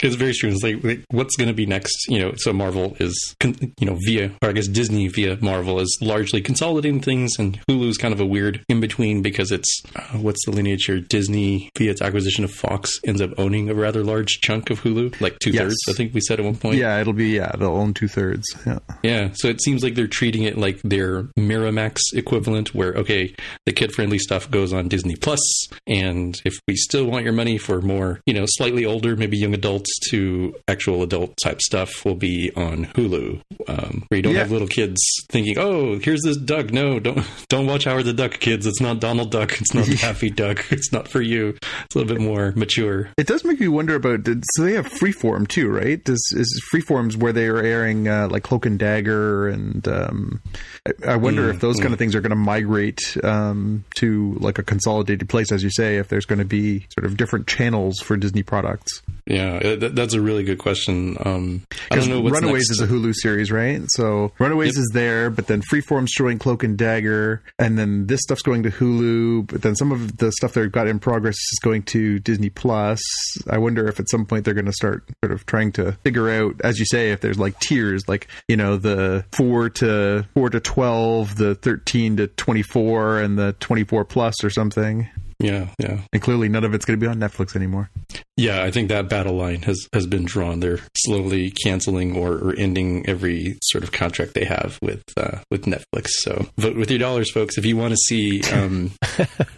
It's very true. It's like, like what's going to be next? You know, so Marvel is, con- you know, via, or I guess Disney via Marvel is largely consolidating things, and Hulu's kind of a weird in-between because it's, uh, what's the lineage here? Disney, via its acquisition of Fox, ends up owning a rather large chunk of Hulu, like two-thirds, yes. I think we said at one point. Yeah, it'll be, yeah, they'll own two-thirds. Yeah. Yeah, so it seems like they're treating it like their Miramax equivalent, where, okay, the kid-friendly stuff goes on Disney Plus, and if we still want your money for more, you know, slightly older, maybe young adults, to actual adult type stuff will be on Hulu, um, where you don't yeah. have little kids thinking, "Oh, here's this duck." No, don't don't watch Howard the Duck, kids. It's not Donald Duck. It's not Daffy Duck. It's not for you. It's a little bit more mature. It does make me wonder about. So they have Freeform too, right? This is Freeform's where they are airing uh, like Cloak and Dagger, and um, I, I wonder mm, if those mm. kind of things are going to migrate um, to like a consolidated place, as you say, if there's going to be sort of different channels for Disney products. Yeah. That's a really good question. Um, I don't know what's Runaways next. Is a Hulu series, right? So Runaways yep. is there, but then Freeform's showing Cloak and Dagger, and then this stuff's going to Hulu, but then some of the stuff they've got in progress is going to Disney Plus. I wonder if at some point they're going to start sort of trying to figure out, as you say, if there's like tiers, like, you know, the four to twelve, the thirteen to twenty-four, and the twenty-four plus or something. Yeah, yeah. And clearly none of it's going to be on Netflix anymore. Yeah, I think that battle line has, has been drawn. They're slowly canceling or, or ending every sort of contract they have with uh, with Netflix. So vote with your dollars, folks, if you want to see um,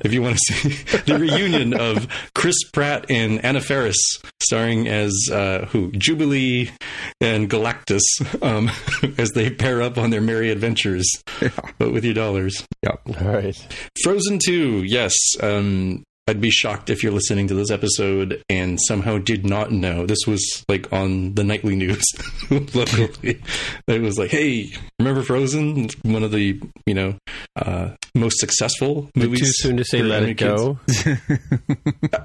if you want to see the reunion of Chris Pratt and Anna Faris starring as uh, who Jubilee and Galactus um, as they pair up on their merry adventures. Yeah. Vote with your dollars. Yeah. All right. Frozen two. Yes. Um, I'd be shocked if you're listening to this episode and somehow did not know. This was like on the nightly news locally. It was like, hey, remember Frozen? One of the, you know, uh, most successful movies. But too soon to say let it go.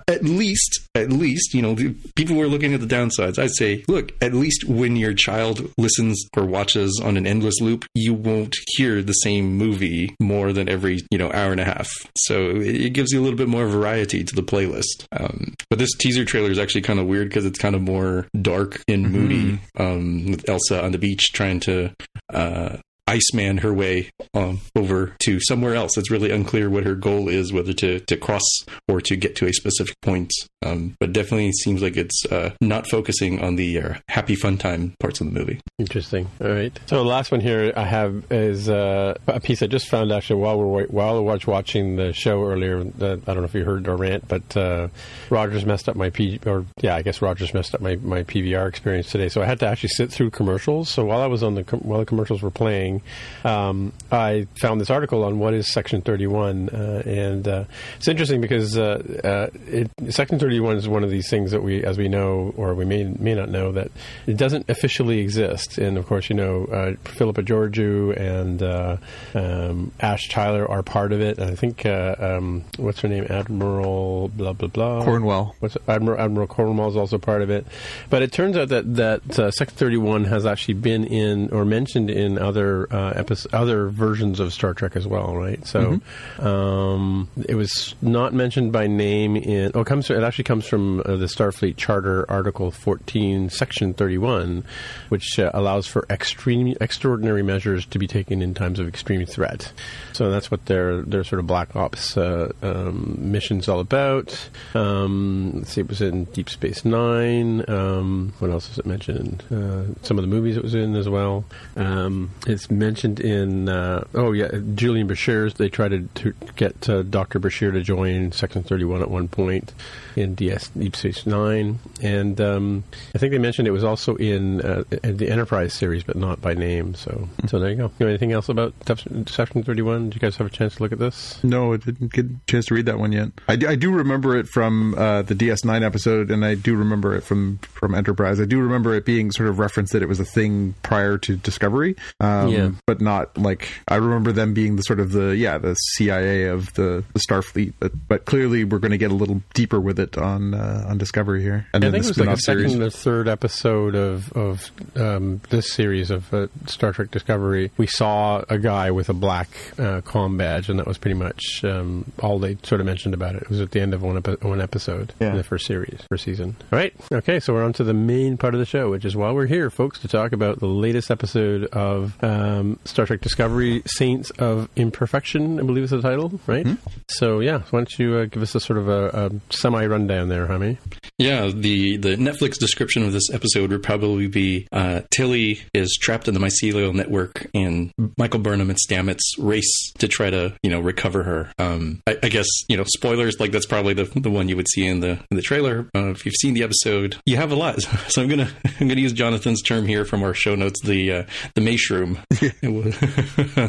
At least, at least, you know, people were looking at the downsides. I'd say, look, at least when your child listens or watches on an endless loop, you won't hear the same movie more than every, you know, hour and a half. So it gives you a little bit more variety to the playlist. Um, but this teaser trailer is actually kind of weird because it's kind of more dark and moody, mm-hmm. um, with Elsa on the beach trying to uh, Iceman her way um, over to somewhere else. It's really unclear what her goal is, whether to, to cross or to get to a specific point. Um, but definitely seems like it's uh, not focusing on the uh, happy fun time parts of the movie. Interesting. All right. So the last one here I have is uh, a piece I just found actually while we're while we were watching the show earlier. Uh, I don't know if you heard our rant, but uh, Rogers messed up my P or yeah, I guess Rogers messed up my, my P V R experience today. So I had to actually sit through commercials. So while I was on the com- while the commercials were playing, um, I found this article on what is Section thirty-one, uh, and uh, it's interesting because uh, uh, it, Section thirty-one is one of these things that we, as we know, or we may may not know, that it doesn't officially exist. And of course, you know, uh, Philippa Georgiou and uh, um, Ash Tyler are part of it. And I think uh, um, what's her name, Admiral blah blah blah Cornwell. What's Admiral Admiral Cornwell is also part of it. But it turns out that that uh, Section thirty-one has actually been in or mentioned in other uh, episodes, other versions of Star Trek as well, right? So mm-hmm. um, it was not mentioned by name in. Oh, it comes to it actually. comes from uh, the Starfleet Charter, Article fourteen, Section thirty-one, which uh, allows for extreme, extraordinary measures to be taken in times of extreme threat. So that's what their their sort of Black Ops uh, um, mission's all about. Um, let's see, it was in Deep Space Nine. Um, what else was it mentioned? Uh, some of the movies it was in as well. Um, it's mentioned in, uh, oh yeah, Julian Bashir's. They tried to, to get uh, Doctor Bashir to join Section thirty-one at one point in D S Deep Space Nine, and um, I think they mentioned it was also in uh, the Enterprise series, but not by name. So, mm-hmm. so there you go. You know, anything else about Section thirty-one? Did you guys have a chance to look at this? No, I didn't get a chance to read that one yet. I do, I do remember it from uh, the D S nine episode, and I do remember it from, from Enterprise. I do remember it being sort of referenced that it was a thing prior to Discovery, um, yeah. but not like I remember them being the sort of the yeah the C I A of the, the Starfleet. But, but clearly, we're going to get a little deeper with it on uh, on Discovery here. And yeah, then I think the it was like a series. second or third episode of, of um, this series of uh, Star Trek Discovery. We saw a guy with a black uh, comm badge, and that was pretty much um, all they sort of mentioned about it. It was at the end of one, epi- one episode yeah. in the first series, first season. All right. Okay, so we're on to the main part of the show, which is why we're here, folks, to talk about the latest episode of um, Star Trek Discovery, Saints of Imperfection, I believe is the title, right? Mm-hmm. So, yeah, why don't you uh, give us a sort of a, a semi-run down there, Hami. Yeah, the, the Netflix description of this episode would probably be uh, Tilly is trapped in the mycelial network, and Michael Burnham and Stamets race to try to, you know, recover her. Um, I, I guess, you know, spoilers, like that's probably the, the one you would see in the in the trailer. Uh, if you've seen the episode, you have a lot. So I'm gonna I'm gonna use Jonathan's term here from our show notes. The uh, the mushroom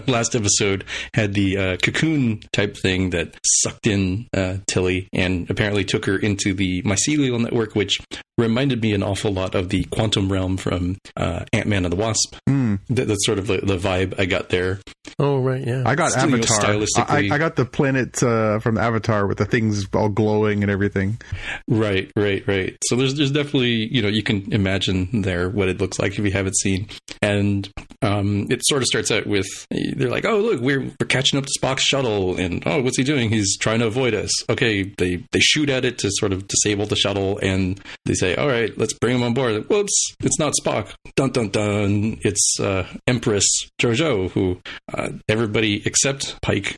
last episode had the uh, cocoon type thing that sucked in uh, Tilly and apparently took her into the mycelial network, which reminded me an awful lot of the quantum realm from uh, Ant-Man and the Wasp. Mm. That, that's sort of the, the vibe I got there. Oh, right, yeah. I got Still, Avatar. You know, stylistically. I, I got the planet uh, from Avatar with the things all glowing and everything. Right, right, right. So there's there's definitely, you know, you can imagine there what it looks like if you haven't seen. And um, it sort of starts out with, they're like, oh, look, we're, we're catching up to Spock's shuttle. And, oh, what's he doing? He's trying to avoid us. Okay, they, they shoot at it to sort of disable the shuttle. And they say, say, all right, let's bring him on board. Like, whoops, it's not Spock. Dun, dun, dun. It's uh, Empress Georgiou, who uh, everybody except Pike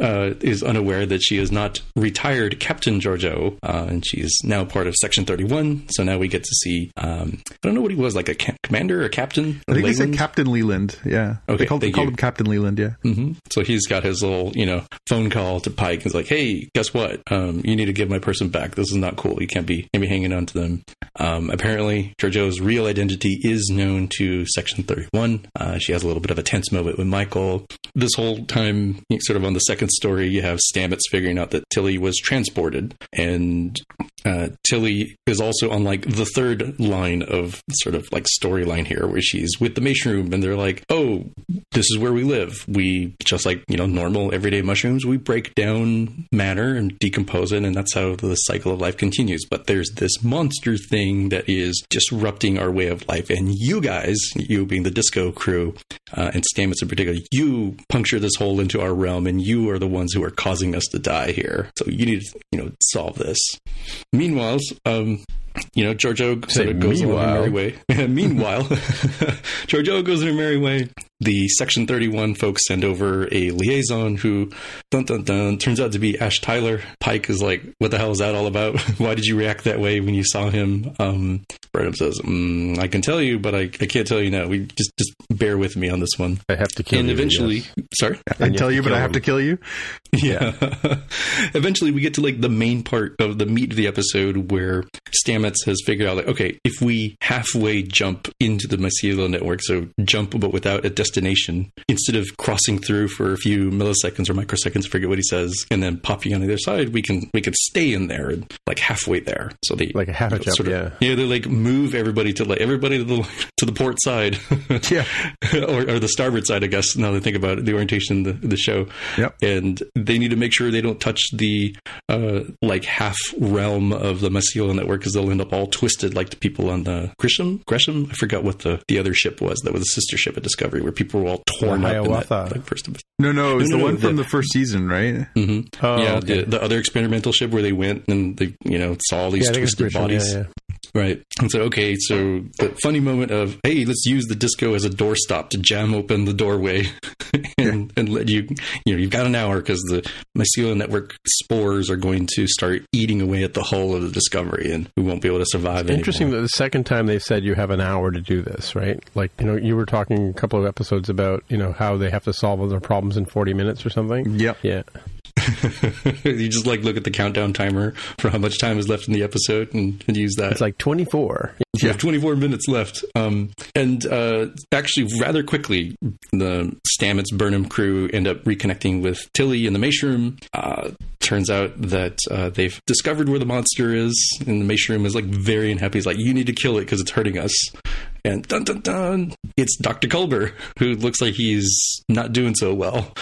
uh, is unaware that she is not retired Captain Georgiou, uh, and she's now part of Section thirty-one. So now we get to see, um, I don't know what he was, like a ca- commander or captain? I think Leland? They said Captain Leland, yeah. Okay, they called, they called him Captain Leland, yeah. Mm-hmm. So he's got his little, you know, phone call to Pike. He's like, hey, guess what? Um, you need to give my person back. This is not cool. You can't be, can't be hanging on to them. Um, apparently, Georgiou's real identity is known to Section thirty-one. Uh, she has a little bit of a tense moment with Michael. This whole time, sort of on the second story, you have Stamets figuring out that Tilly was transported. And uh, Tilly is also on like the third line of sort of like storyline here, where she's with the Mason Room and they're like, oh, this is where we live. We, just like, you know, normal everyday mushrooms, we break down matter and decompose it. And that's how the cycle of life continues. But there's this monster thing that is disrupting our way of life. And you guys, you being the disco crew, uh, and Stamets in particular, you puncture this hole into our realm and you are the ones who are causing us to die here. So you need to, you know, solve this. Meanwhile, um, you know, Georgiou sort of goes meanwhile. on her merry way. Meanwhile, Georgiou goes on her merry way. The Section thirty-one folks send over a liaison who, dun, dun, dun, turns out to be Ash Tyler. Pike is like, what the hell is that all about? Why did you react that way when you saw him? Um, Burnham says, mm, I can tell you, but I, I can't tell you now. We just, just bear with me on this one. I have to kill and you. And eventually, yes. sorry? I can tell you, but I have to kill you? Yeah. Eventually, we get to like the main part of the meat of the episode where Stamets has figured out, like, okay, if we halfway jump into the mycelial network, so jump but without a destination, destination instead of crossing through for a few milliseconds or microseconds, I forget what he says, and then popping on the other side, we can we can stay in there and like halfway there. So they like a half you know, jump, sort of, yeah. Yeah, they like move everybody to like everybody to the to the port side, yeah, or, or the starboard side, I guess. Now that I think about it, the orientation of the, the show, yep. And they need to make sure they don't touch the uh, like half realm of the mycelial network because they'll end up all twisted, like the people on the Gresham. Gresham, I forgot what the, the other ship was that was a sister ship at Discovery, where people People were all torn up in that, like, first episode. No, no, it was no, the no, one the, from the first season, right? Mm-hmm. Oh, yeah, okay. the, the other experimental ship where they went and they, you know, saw all these yeah, twisted bodies. Yeah, yeah. Right. And so, okay, so the funny moment of, hey, let's use the disco as a doorstop to jam open the doorway and, yeah. and let you, you know, you've got an hour because the mycelial network spores are going to start eating away at the hull of the Discovery and we won't be able to survive anymore. Interesting that the second time they said you have an hour to do this, right? Like, you know, you were talking a couple of episodes about, you know, how they have to solve all their problems in forty minutes or something. Yep. Yeah. You just like look at the countdown timer for how much time is left in the episode and, and use that. It's like twenty-four. You have twenty-four minutes left. Um, and uh, actually, rather quickly, the Stamets Burnham crew end up reconnecting with Tilly in the Mason Room. Uh, turns out that uh, they've discovered where the monster is, and the Mason Room is like very unhappy. He's like, you need to kill it because it's hurting us. And dun dun dun, it's Doctor Culber, who looks like he's not doing so well.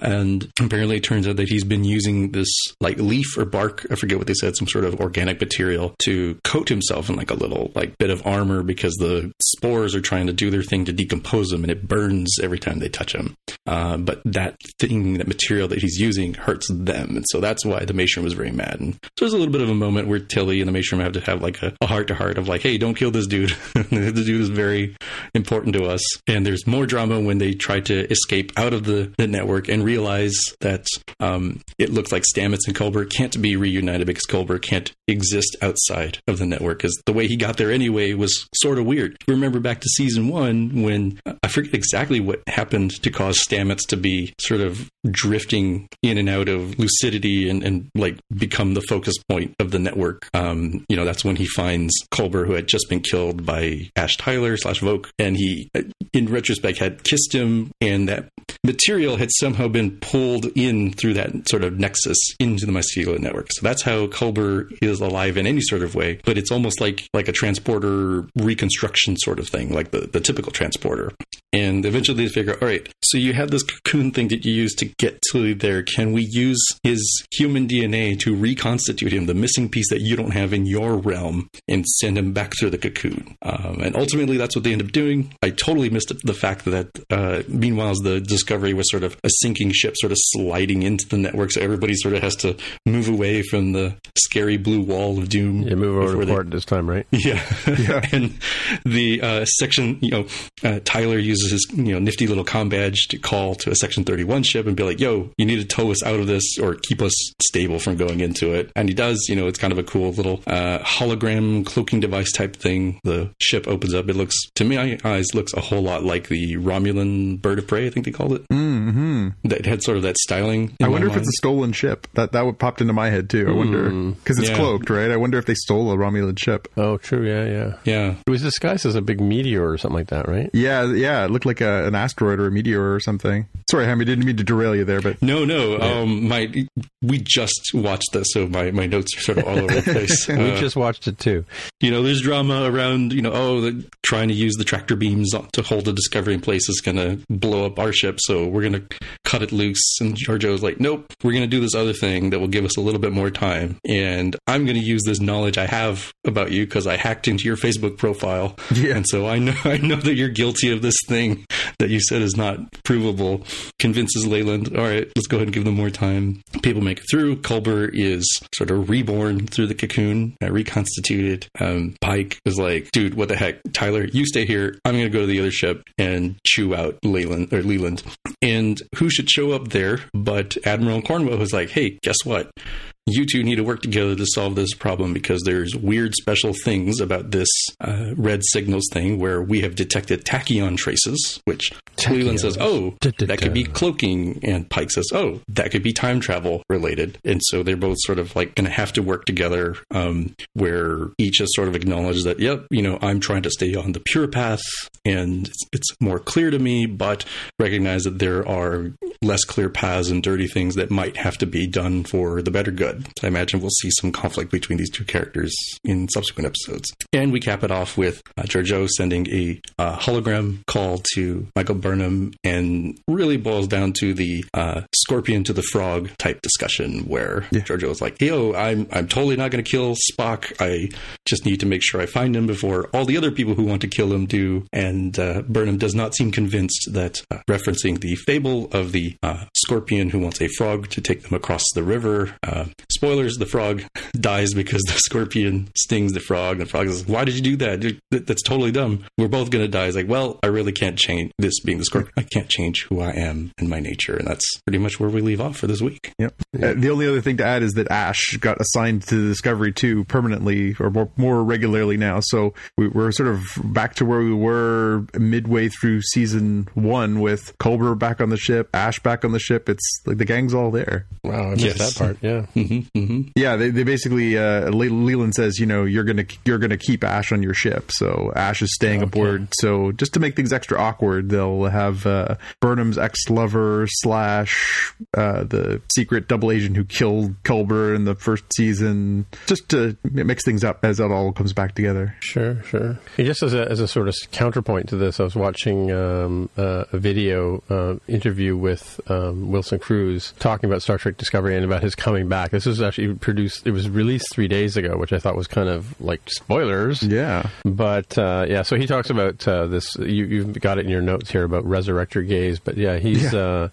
And apparently it turns out that he's been using this like leaf or bark, I forget what they said, some sort of organic material to coat himself in like a little like bit of armor because the spores are trying to do their thing to decompose him and it burns every time they touch him. Uh, but that thing, that material that he's using hurts them. And so that's why the Mason Room was very mad. And so there's a little bit of a moment where Tilly and the Mason Room have to have like a, a heart-to-heart of like, hey, don't kill this dude. This dude is very important to us. And there's more drama when they try to escape out of the, the network and realize that um, it looks like Stamets and Culber can't be reunited because Culber can't exist outside of the network because the way he got there anyway was sort of weird. Remember back to season one when I forget exactly what happened to cause Stamets to be sort of drifting in and out of lucidity and, and like become the focus point of the network. Um, you know, that's when he finds Culber, who had just been killed by Ash Tyler slash Vogue, and he, in retrospect, had kissed him, and that material had somehow been been pulled in through that sort of nexus into the mycelial network. So that's how Culber is alive in any sort of way, but it's almost like like a transporter reconstruction sort of thing, like the, the typical transporter. And eventually they figure, all right, so you have this cocoon thing that you use to get Tilly there. Can we use his human D N A to reconstitute him, the missing piece that you don't have in your realm, and send him back through the cocoon? Um, and ultimately, that's what they end up doing. I totally missed the fact that, uh, meanwhile, the Discovery was sort of a sinking sinking ship sort of sliding into the network. So everybody sort of has to move away from the scary blue wall of doom. Yeah, move over to the port this time, right? Yeah. yeah. And the uh, section, you know, uh, Tyler uses his, you know, nifty little comm badge to call to a Section thirty-one ship and be like, yo, you need to tow us out of this or keep us stable from going into it. And he does, you know, it's kind of a cool little uh, hologram cloaking device type thing. The ship opens up. It looks, to my eyes, looks a whole lot like the Romulan bird of prey, I think they called it. Mm-hmm. That had sort of that styling. I wonder if mind. It's a stolen ship. That that would popped into my head too. I mm. wonder, because it's yeah. cloaked, right? I wonder if they stole a Romulan ship. Oh, true. Yeah, yeah. Yeah. It was disguised as a big meteor or something like that, right? Yeah, yeah. It looked like a, an asteroid or a meteor or something. Sorry, Hammy, didn't mean to derail you there, but no, no. Yeah. Um, my we just watched this, so my, my notes are sort of all over the place. we uh, just watched it too. You know, there's drama around. You know, oh, the, trying to use the tractor beams to hold the Discovery in place is going to blow up our ship, so we're going to cut it loose. And Giorgio's like, nope, we're going to do this other thing that will give us a little bit more time. And I'm going to use this knowledge I have about you because I hacked into your Facebook profile. Yeah. And so I know I know that you're guilty of this thing that you said is not provable. Convinces Leyland, all right, let's go ahead and give them more time. People make it through. Culber is sort of reborn through the cocoon, uh, reconstituted. Um, Pike is like, dude, what the heck? Tyler, you stay here. I'm going to go to the other ship and chew out Leyland or Leland. And who should show up there but Admiral Cornwell, who's like, hey, guess what? You two need to work together to solve this problem because there's weird special things about this uh, red signals thing where we have detected tachyon traces, which Leland says, oh, that could be cloaking. And Pike says, oh, that could be time travel related. And so they're both sort of like going to have to work together um, where each has sort of acknowledged that, yep, you know, I'm trying to stay on the pure path and it's, it's more clear to me, but recognize that there are less clear paths and dirty things that might have to be done for the better good. So I imagine we'll see some conflict between these two characters in subsequent episodes. And we cap it off with uh, Giorgio sending a uh, hologram call to Michael Burnham, and really boils down to the uh, scorpion to the frog type discussion where yeah. Giorgio is like, yo, I'm, I'm totally not going to kill Spock. I just need to make sure I find him before all the other people who want to kill him do. And uh, Burnham does not seem convinced that uh, referencing the fable of the uh, scorpion who wants a frog to take them across the river. Uh, Spoilers, the frog dies because the scorpion stings the frog. The frog says, why did you do that? Dude, that's totally dumb. We're both going to die. It's like, well, I really can't change this being the scorpion. I can't change who I am and my nature. And that's pretty much where we leave off for this week. Yep. Uh, the only other thing to add is that Ash got assigned to the Discovery two permanently or more, more regularly now. So we, we're sort of back to where we were midway through season one with Culber back on the ship, Ash back on the ship. It's like the gang's all there. Wow, I missed yes. that part. Yeah. Mm-hmm. Mm-hmm. Yeah, they, they basically uh, Leland says, you know, you're gonna you're gonna keep Ash on your ship, so Ash is staying okay. aboard. So just to make things extra awkward, they'll have uh, Burnham's ex-lover slash uh, the secret double agent who killed Culber in the first season, just to mix things up as that all comes back together. Sure, sure. And just as a as a sort of counterpoint to this, I was watching um, uh, a video uh, interview with um, Wilson Cruz talking about Star Trek Discovery and about his coming back. This was actually produced, it was released three days ago, which I thought was kind of like spoilers. Yeah. But, uh, yeah, so he talks about uh, this, you, you've got it in your notes here about Resurrector Gaze, but yeah, he's yeah. Uh,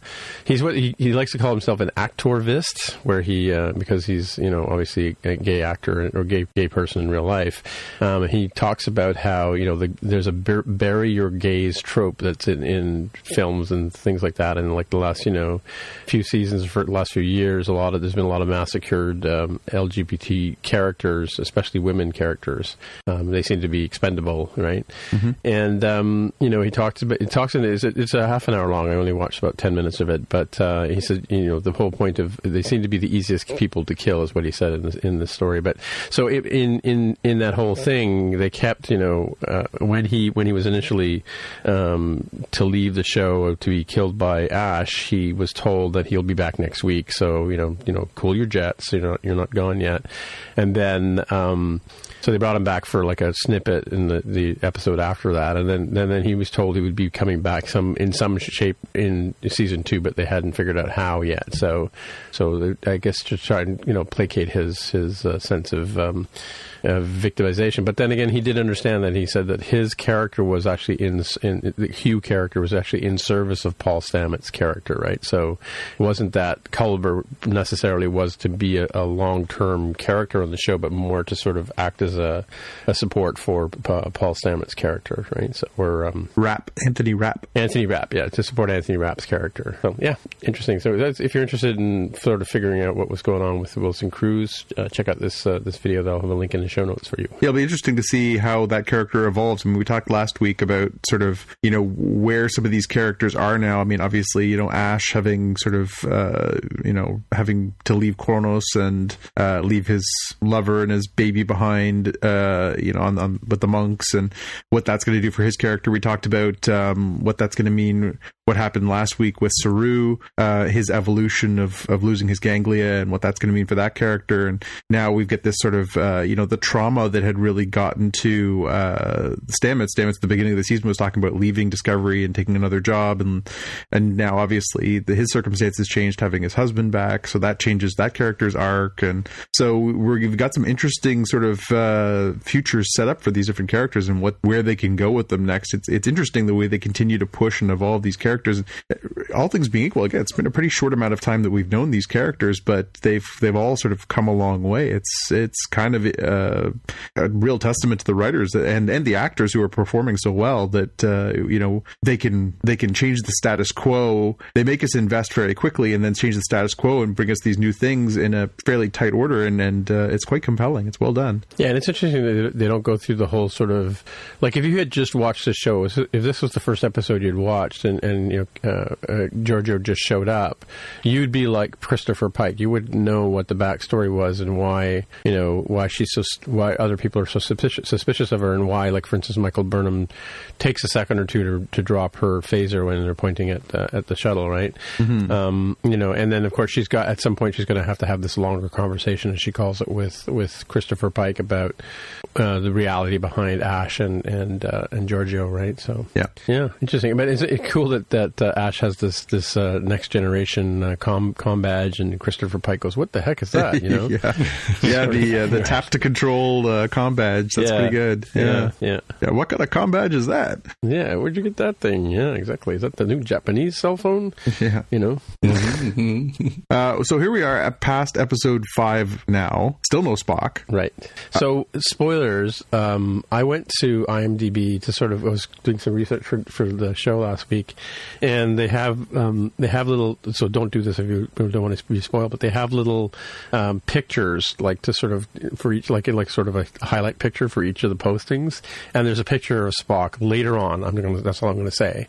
he's what he, he likes to call himself an actorvist, where he, uh, because he's, you know, obviously a gay actor or gay gay person in real life, um, he talks about how, you know, the, there's a bur- bury your gaze trope that's in, in films and things like that, and like the last, you know, few seasons, for the last few years, a lot of, there's been a lot of massacred um, L G B T characters, especially women characters. Um, they seem to be expendable, right? Mm-hmm. And um, you know, he talks about it talks in it's, it's a half an hour long. I only watched about ten minutes of it, but uh, he said, you know, the whole point of they seem to be the easiest people to kill is what he said in this, in this story. But so it, in in in that whole thing, they kept, you know, uh, when he when he was initially um, to leave the show to be killed by Ash, he was told that he'll be back next week. So you know, you know, cool your jets, you're not you're not gone yet. planet. And then, um, so they brought him back for like a snippet in the, the episode after that. And then, and then he was told he would be coming back some in some shape in season two, but they hadn't figured out how yet. So, so I guess to try and, you know, placate his, his uh, sense of, um, uh, victimization. But then again, he did understand that. He said that his character was actually in, in the Hugh character was actually in service of Paul Stamets' character, right? So it wasn't that Culber necessarily was to be a, a long-term character on the show, but more to sort of act as a, a support for uh, Paul Stamets' character, right? So, or um, Rapp, Anthony Rapp. Anthony Rapp, yeah, to support Anthony Rapp's character. So, yeah, interesting. So that's, if you're interested in sort of figuring out what was going on with the Wilson Cruz, uh, check out this uh, this video. I'll have a link in the show notes for you. Yeah, it'll be interesting to see how that character evolves. I mean, we talked last week about sort of, you know, where some of these characters are now. I mean, obviously, you know, Ash having sort of, uh, you know, having to leave Kronos and uh, leave his lover and his baby behind, uh, you know, on, on with the monks, and what that's going to do for his character. We talked about um, what that's going to mean, what happened last week with Saru, uh, his evolution of, of losing his ganglia and what that's going to mean for that character. And now we've got this sort of, uh, you know, the trauma that had really gotten to uh, Stamets. Stamets at the beginning of the season was talking about leaving Discovery and taking another job. And and now, obviously, the, his circumstances changed, having his husband back. So that changes that character's arc. And so we're, we've got some interesting sort of uh, futures set up for these different characters and what where they can go with them next. It's, it's interesting the way they continue to push and evolve these characters. All things being equal, again, it's been a pretty short amount of time that we've known these characters, but they've they've all sort of come a long way. It's it's kind of uh, a real testament to the writers and, and the actors who are performing so well that uh, you know they can they can change the status quo. They make us invest very quickly and then change the status quo and bring us these new things in a fairly tight order, and, and uh, it's quite compelling. It's well done. Yeah, and it's interesting that they don't go through the whole sort of, like, if you had just watched the show, if this was the first episode you'd watched and, and you know uh, uh, Giorgio just showed up, you'd be like Christopher Pike. You wouldn't know what the backstory was and why, you know, why she's so, why other people are so suspicious, suspicious of her, and why, like, for instance, Michael Burnham takes a second or two to, to drop her phaser when they're pointing at uh, at the shuttle, right? Mm-hmm. Um, you know, and then of course she's got, at some point she's going to have to have this longer conversation, as she calls it, with with Christopher Pike about uh, the reality behind Ash and and uh, and Giorgio, right? So yeah, yeah, interesting. But is it cool that that uh, Ash has this this uh, next generation uh, com com badge, and Christopher Pike goes, "What the heck is that?" You know, yeah, yeah, the uh, the tap to control uh, com badge. That's yeah. pretty good. Yeah. yeah, yeah, yeah. What kind of com badge is that? Yeah, where'd you get that thing? Yeah, exactly. Is that the new Japanese cell phone? Yeah, you know. Mm-hmm. uh, so here we are at past episode five now. Still no Spock, right? So uh, spoilers. Um, I went to IMDb to sort of I was doing some research for for the show last week, and they have um, they have little. So don't do this if you don't want to be spoiled. But they have little um, pictures, like to sort of for each, like in like sort of a highlight picture for each of the postings. And there's a picture of Spock later on. I'm gonna, that's all I'm going to say.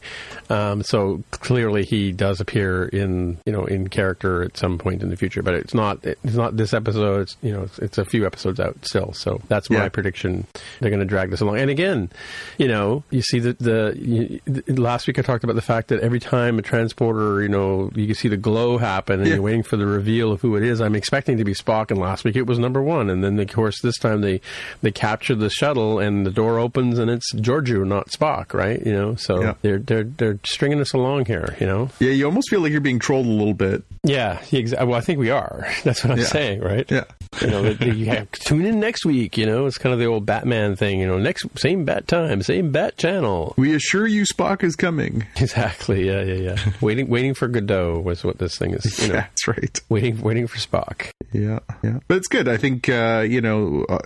Um, so clearly he does appear in, you know, in character at some point in the future, but it's not it's not this episode. It's, you know, it's, it's a few episodes out still. So that's my yeah. prediction. They're going to drag this along. And again, you know, you see that the, you, last week I talked about the fact that every time a transporter, you know, you can see the glow happen, and yeah. you're waiting for the reveal of who it is. I'm expecting to be Spock, and last week it was number one. And then of course this time they they capture the shuttle and the door opens and it's Giorgio, not Spock, right? You know, so yeah. they're they're they're stringing us along here, you know. Yeah, you almost feel like you're being trolled a little bit. Yeah, well, I think we are. That's what I'm yeah. saying, right? Yeah. You know, that you have, tune in next week. You know, it's kind of the old Batman thing. You know, next same bat time, same bat channel. We assure you, Spock is coming. Exactly. Yeah, yeah, yeah. waiting, waiting for Godot was what this thing is. You know, yeah, that's right. Waiting, waiting for Spock. Yeah, yeah. But it's good. I think uh, you know. Uh,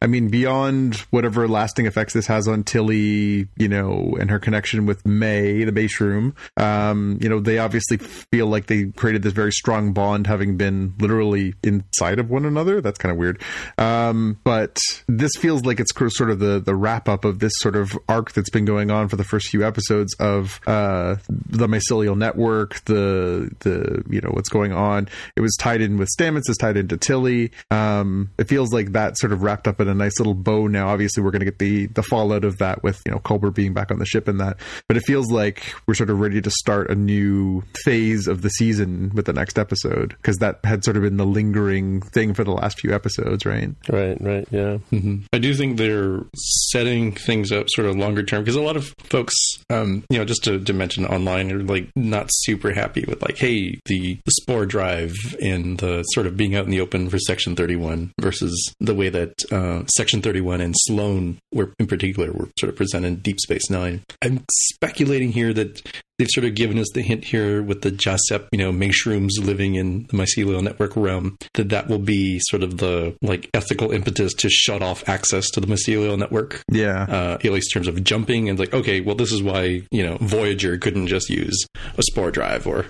I mean, beyond whatever lasting effects this has on Tilly, you know, and her connection with May, the base room. Um, you know, they obviously feel like they created this very strong bond, having been literally inside of one another. That's kind of weird. Um, but this feels like it's sort of the, the wrap-up of this sort of arc that's been going on for the first few episodes of uh, the mycelial network, the, the you know, what's going on. It was tied in with Stamets, it's tied into Tilly. Um, it feels like that sort of wrapped up in a nice little bow now. Obviously, we're going to get the, the fallout of that with, you know, Culber being back on the ship and that. But it feels like we're sort of ready to start a new phase of the season with the next episode, because that had sort of been the lingering thing for the last few episodes, right? Right, right, yeah. Mm-hmm. I do think they're setting things up sort of longer term, because a lot of folks, um, you know, just to, to mention online, are like not super happy with like, hey, the, the Spore Drive and the sort of being out in the open for Section thirty-one versus the way that uh, Section thirty-one and Sloan were in particular were sort of presented in Deep Space Nine. I'm speculating here that they've sort of given us the hint here with the Jacep, you know, mushrooms living in the mycelial network realm, that that will be sort of the, like, ethical impetus to shut off access to the mycelial network. Yeah. Uh, at least in terms of jumping and, like, okay, well, this is why, you know, Voyager couldn't just use a Spore Drive, or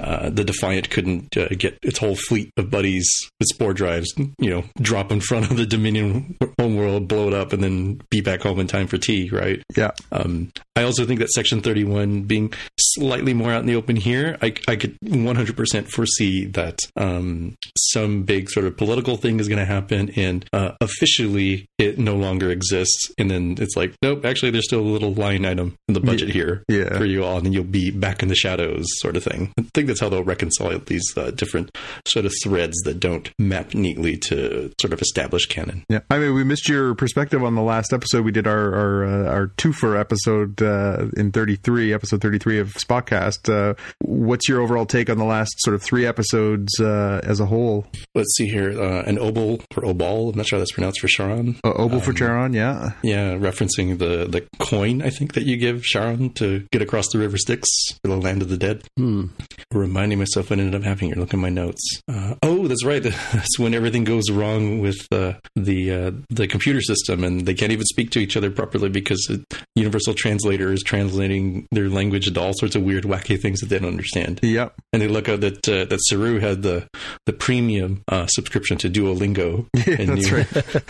uh, the Defiant couldn't uh, get its whole fleet of buddies with Spore Drives, you know, drop in front of the Dominion homeworld, blow it up, and then be back home in time for tea, right? Yeah. Um, I also think that Section thirty-one being slightly more out in the open here, I, I could one hundred percent foresee that um, some big sort of political thing is going to happen, and uh, officially it no longer exists. And then it's like, nope, actually there's still a little line item in the budget yeah. here yeah. for you all, and then you'll be back in the shadows, sort of thing. I think that's how they'll reconcile these uh, different sort of threads that don't map neatly to sort of established canon. Yeah, I mean, we missed your perspective on the last episode. We did our our, uh, our twofer episode uh, in thirty-three, episode thirty-three of Spotcast. Uh, what's your overall take on the last sort of three episodes uh, as a whole? Let's see here. Uh, an obol or obol. I'm not sure how that's pronounced for Charon. Uh, obol um, for Charon, yeah. Yeah, referencing the, the coin, I think, that you give Charon to get across the River Styx for the land of the dead. Hmm. Reminding myself what I ended up having here. Look at my notes. Uh, oh, that's right. That's when everything goes wrong with uh, the uh, the computer system, and they can't even speak to each other properly because it, Universal Translator is translating their language into all sorts of weird, wacky things that they don't understand. Yep. And they look out that uh, that Saru had the the premium uh, subscription to Duolingo. Yeah, and that's knew,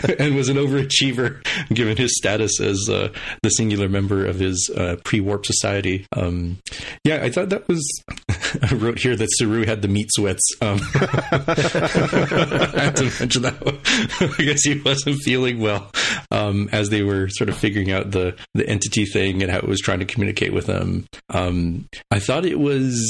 right. And was an overachiever given his status as uh, the singular member of his uh, pre-warp society. Um, yeah, I thought that was... I wrote here that Saru had the meat sweats. Um, I had to mention that because he wasn't feeling well um, as they were sort of figuring out the, the entity thing and how it was trying to communicate with them. Um, I thought it was,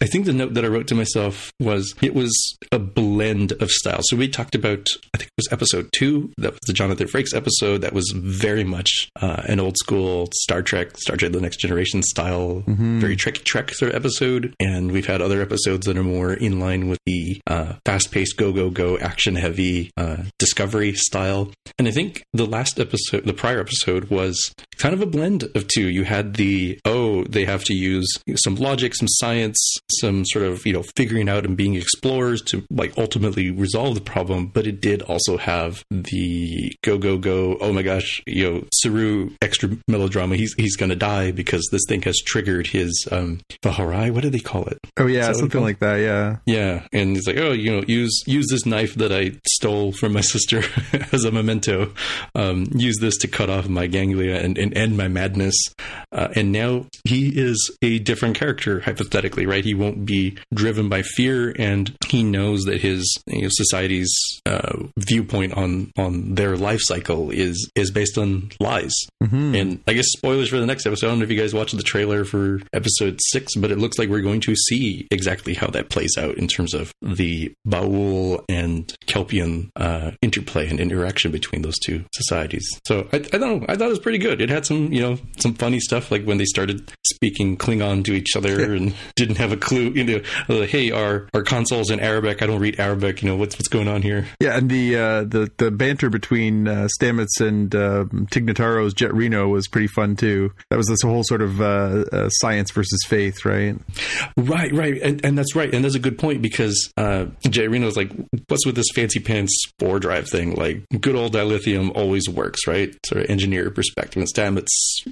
I think the note that I wrote to myself was, it was a blend of styles. So we talked about, I think it was episode two, that was the Jonathan Frakes episode, that was very much uh, an old school Star Trek, Star Trek The Next Generation style, mm-hmm. very tricky Trek sort of episode. And And we've had other episodes that are more in line with the uh, fast-paced, go, go, go, action-heavy uh, Discovery style. And I think the last episode, the prior episode, was kind of a blend of two. You had the, oh, they have to use some logic, some science, some sort of, you know, figuring out and being explorers to, like, ultimately resolve the problem. But it did also have the go, go, go, oh my gosh, you know, Saru, extra melodrama, he's he's going to die because this thing has triggered his um, Baharai, what do they call it? Oh yeah, something like that. Yeah, yeah. And he's like, oh, you know, use use this knife that I stole from my sister as a memento. Um, use this to cut off my ganglia and, and end my madness. Uh, and now he is a different character, hypothetically, right? He won't be driven by fear, and he knows that his, you know, society's uh, viewpoint on on their life cycle is is based on lies. Mm-hmm. And I guess spoilers for the next episode. I don't know if you guys watched the trailer for episode six, but it looks like we're going to see exactly how that plays out in terms of the Ba'ul and Kelpian uh, interplay and interaction between those two societies. So I, I don't know. I thought it was pretty good. It had some, you know, some funny stuff, like when they started speaking Klingon to each other and didn't have a clue. You know, like, hey, our our console's in Arabic. I don't read Arabic. You know, what's what's going on here? Yeah, and the uh, the the banter between uh, Stamets and uh, Tignataro's Jet Reno was pretty fun too. That was this whole sort of uh, uh, science versus faith, right? Right, right. And, and that's right. And that's a good point, because uh, Jay Reno's like, what's with this fancy pants Spore Drive thing? Like, good old dilithium always works, right? Sort of engineer perspective. And Stamets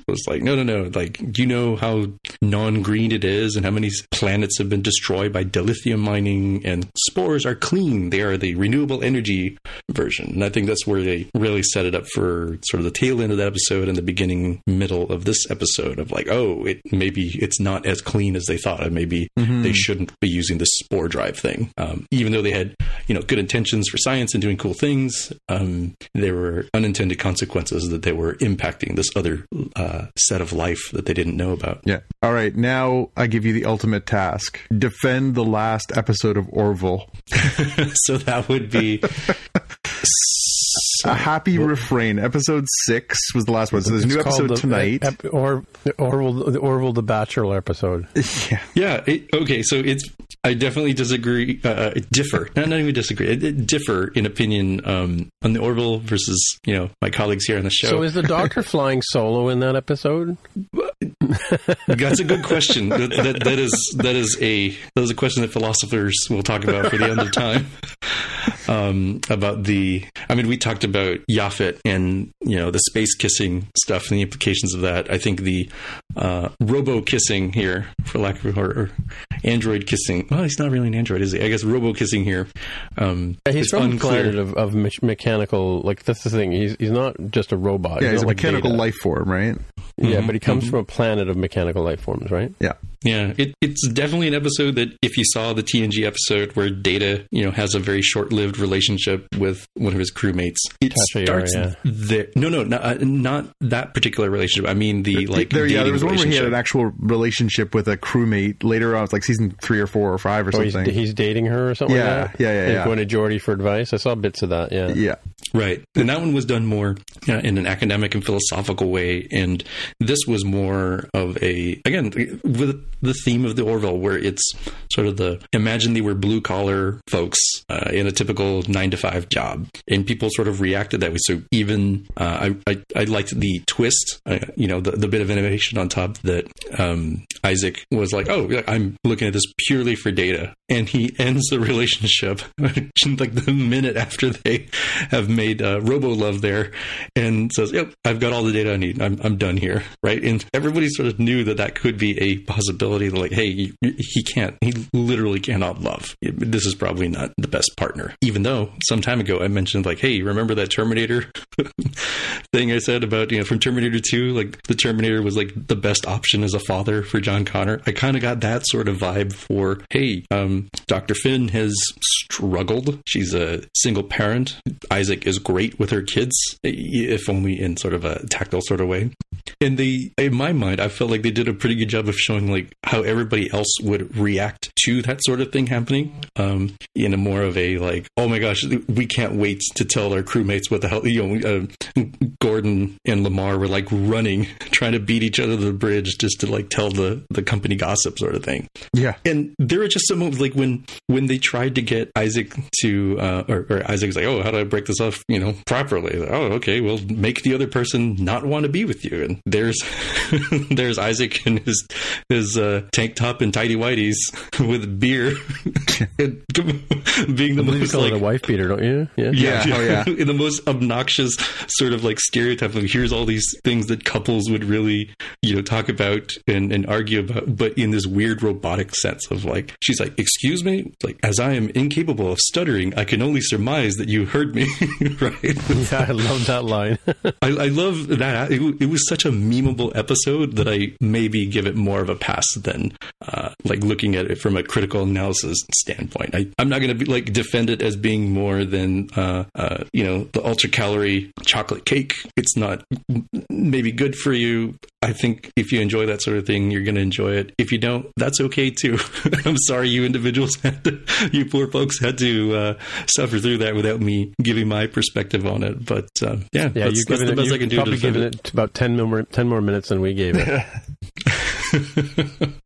was like, no, no, no. Like, you know how non-green it is and how many planets have been destroyed by dilithium mining, and spores are clean. They are the renewable energy version. And I think that's where they really set it up for sort of the tail end of that episode and the beginning, middle of this episode of like, oh, it maybe it's not as clean as they thought. Maybe Mm-hmm. they shouldn't be using this Spore Drive thing. Um, even though they had, you know, good intentions for science and doing cool things, um, there were unintended consequences that they were impacting this other uh, set of life that they didn't know about. out. Yeah. All right. Now I give you the ultimate task. Defend the last episode of Orville. So that would be... So, a happy what? refrain. Episode six was the last one. So there's a new episode the, tonight. Ep, or the Orville, the Orville the Bachelor episode. Yeah. Yeah. It, okay. So it's. I definitely disagree. Uh, differ. not, not even disagree. It, it differ in opinion um, on the Orville versus you know my colleagues here on the show. So is the Doctor flying solo in that episode? That's a good question. That, that, that is that is a that is a question that philosophers will talk about for the end of time. Um, about the, I mean, we talked about Yaphet and, you know, the space kissing stuff and the implications of that. I think the uh, robo kissing here, for lack of a word, or android kissing. Well, he's not really an android, is he? I guess robo kissing here. Um, yeah, he's from unclear. The planet of, of me- mechanical, like, that's the thing. He's he's not just a robot. Yeah, he's, he's a like mechanical Data. life form, right? Yeah, mm-hmm. but he comes mm-hmm. from a planet of mechanical life forms, right? Yeah. Yeah, it, it's definitely an episode that if you saw the T N G episode where Data, you know, has a very short-lived relationship with one of his crewmates, it Tasha starts Yara, yeah. there. No, no, not, not that particular relationship. I mean the like. There, yeah, there was one where he had an actual relationship with a crewmate later on, like season three or four or five or oh, something. He's, he's dating her or something. Yeah, like that? yeah, yeah. yeah. Going to Geordie for advice. I saw bits of that. Yeah, yeah, right. And that one was done more uh, in an academic and philosophical way, and this was more of a again with. the theme of the Orville, where it's sort of the imagine they were blue collar folks uh, in a typical nine to five job, and people sort of reacted that way. So even uh, I, I I liked the twist, uh, you know, the, the bit of innovation on top that um, Isaac was like, oh, I'm looking at this purely for data, and he ends the relationship like the minute after they have made uh, robo love there, and says, yep, I've got all the data I need. I'm I'm done here, right? And everybody sort of knew that that could be a possibility. Like, hey, he can't, he literally cannot love. This is probably not the best partner. Even though some time ago I mentioned, like, hey, remember that Terminator thing I said about, you know, from Terminator two? Like, the Terminator was like the best option as a father for John Connor. I kind of got that sort of vibe for, hey, um, Doctor Finn has struggled. She's a single parent. Isaac is great with her kids, if only in sort of a tactile sort of way. And they, in my mind, I felt like they did a pretty good job of showing, like, how everybody else would react to that sort of thing happening um, in a more of a like, oh my gosh, we can't wait to tell our crewmates what the hell, you know, uh, Gordon and Lamar were like running, trying to beat each other to the bridge just to like tell the, the company gossip sort of thing. Yeah. And there were just some moments like when, when they tried to get Isaac to, uh, or, or Isaac's like, oh, how do I break this off, you know, properly? Like, oh, okay, well, make the other person not want to be with you. And there's, there's Isaac and his, his, Uh, tank top and tidy whities with beer, and being the most like a wife beater, don't you? Yeah, yeah, yeah. Oh, yeah. In the most obnoxious sort of like stereotype of here's all these things that couples would really you know talk about and, and argue about, but in this weird robotic sense of like she's like, excuse me, like as I am incapable of stuttering, I can only surmise that you heard me, right? Yeah, I love that line. I, I love that. It, it was such a memeable episode that I maybe give it more of a pass than uh, like looking at it from a critical analysis standpoint. I, I'm not going to like defend it as being more than uh, uh, you know the ultra calorie chocolate cake. It's not maybe good for you. I think if you enjoy that sort of thing, you're going to enjoy it. If you don't, that's okay too. I'm sorry you individuals had to, you poor folks had to uh, suffer through that without me giving my perspective on it. But uh, yeah, yeah, that's, that's it, the best I can do. Probably given it, it about ten more ten more minutes than we gave it.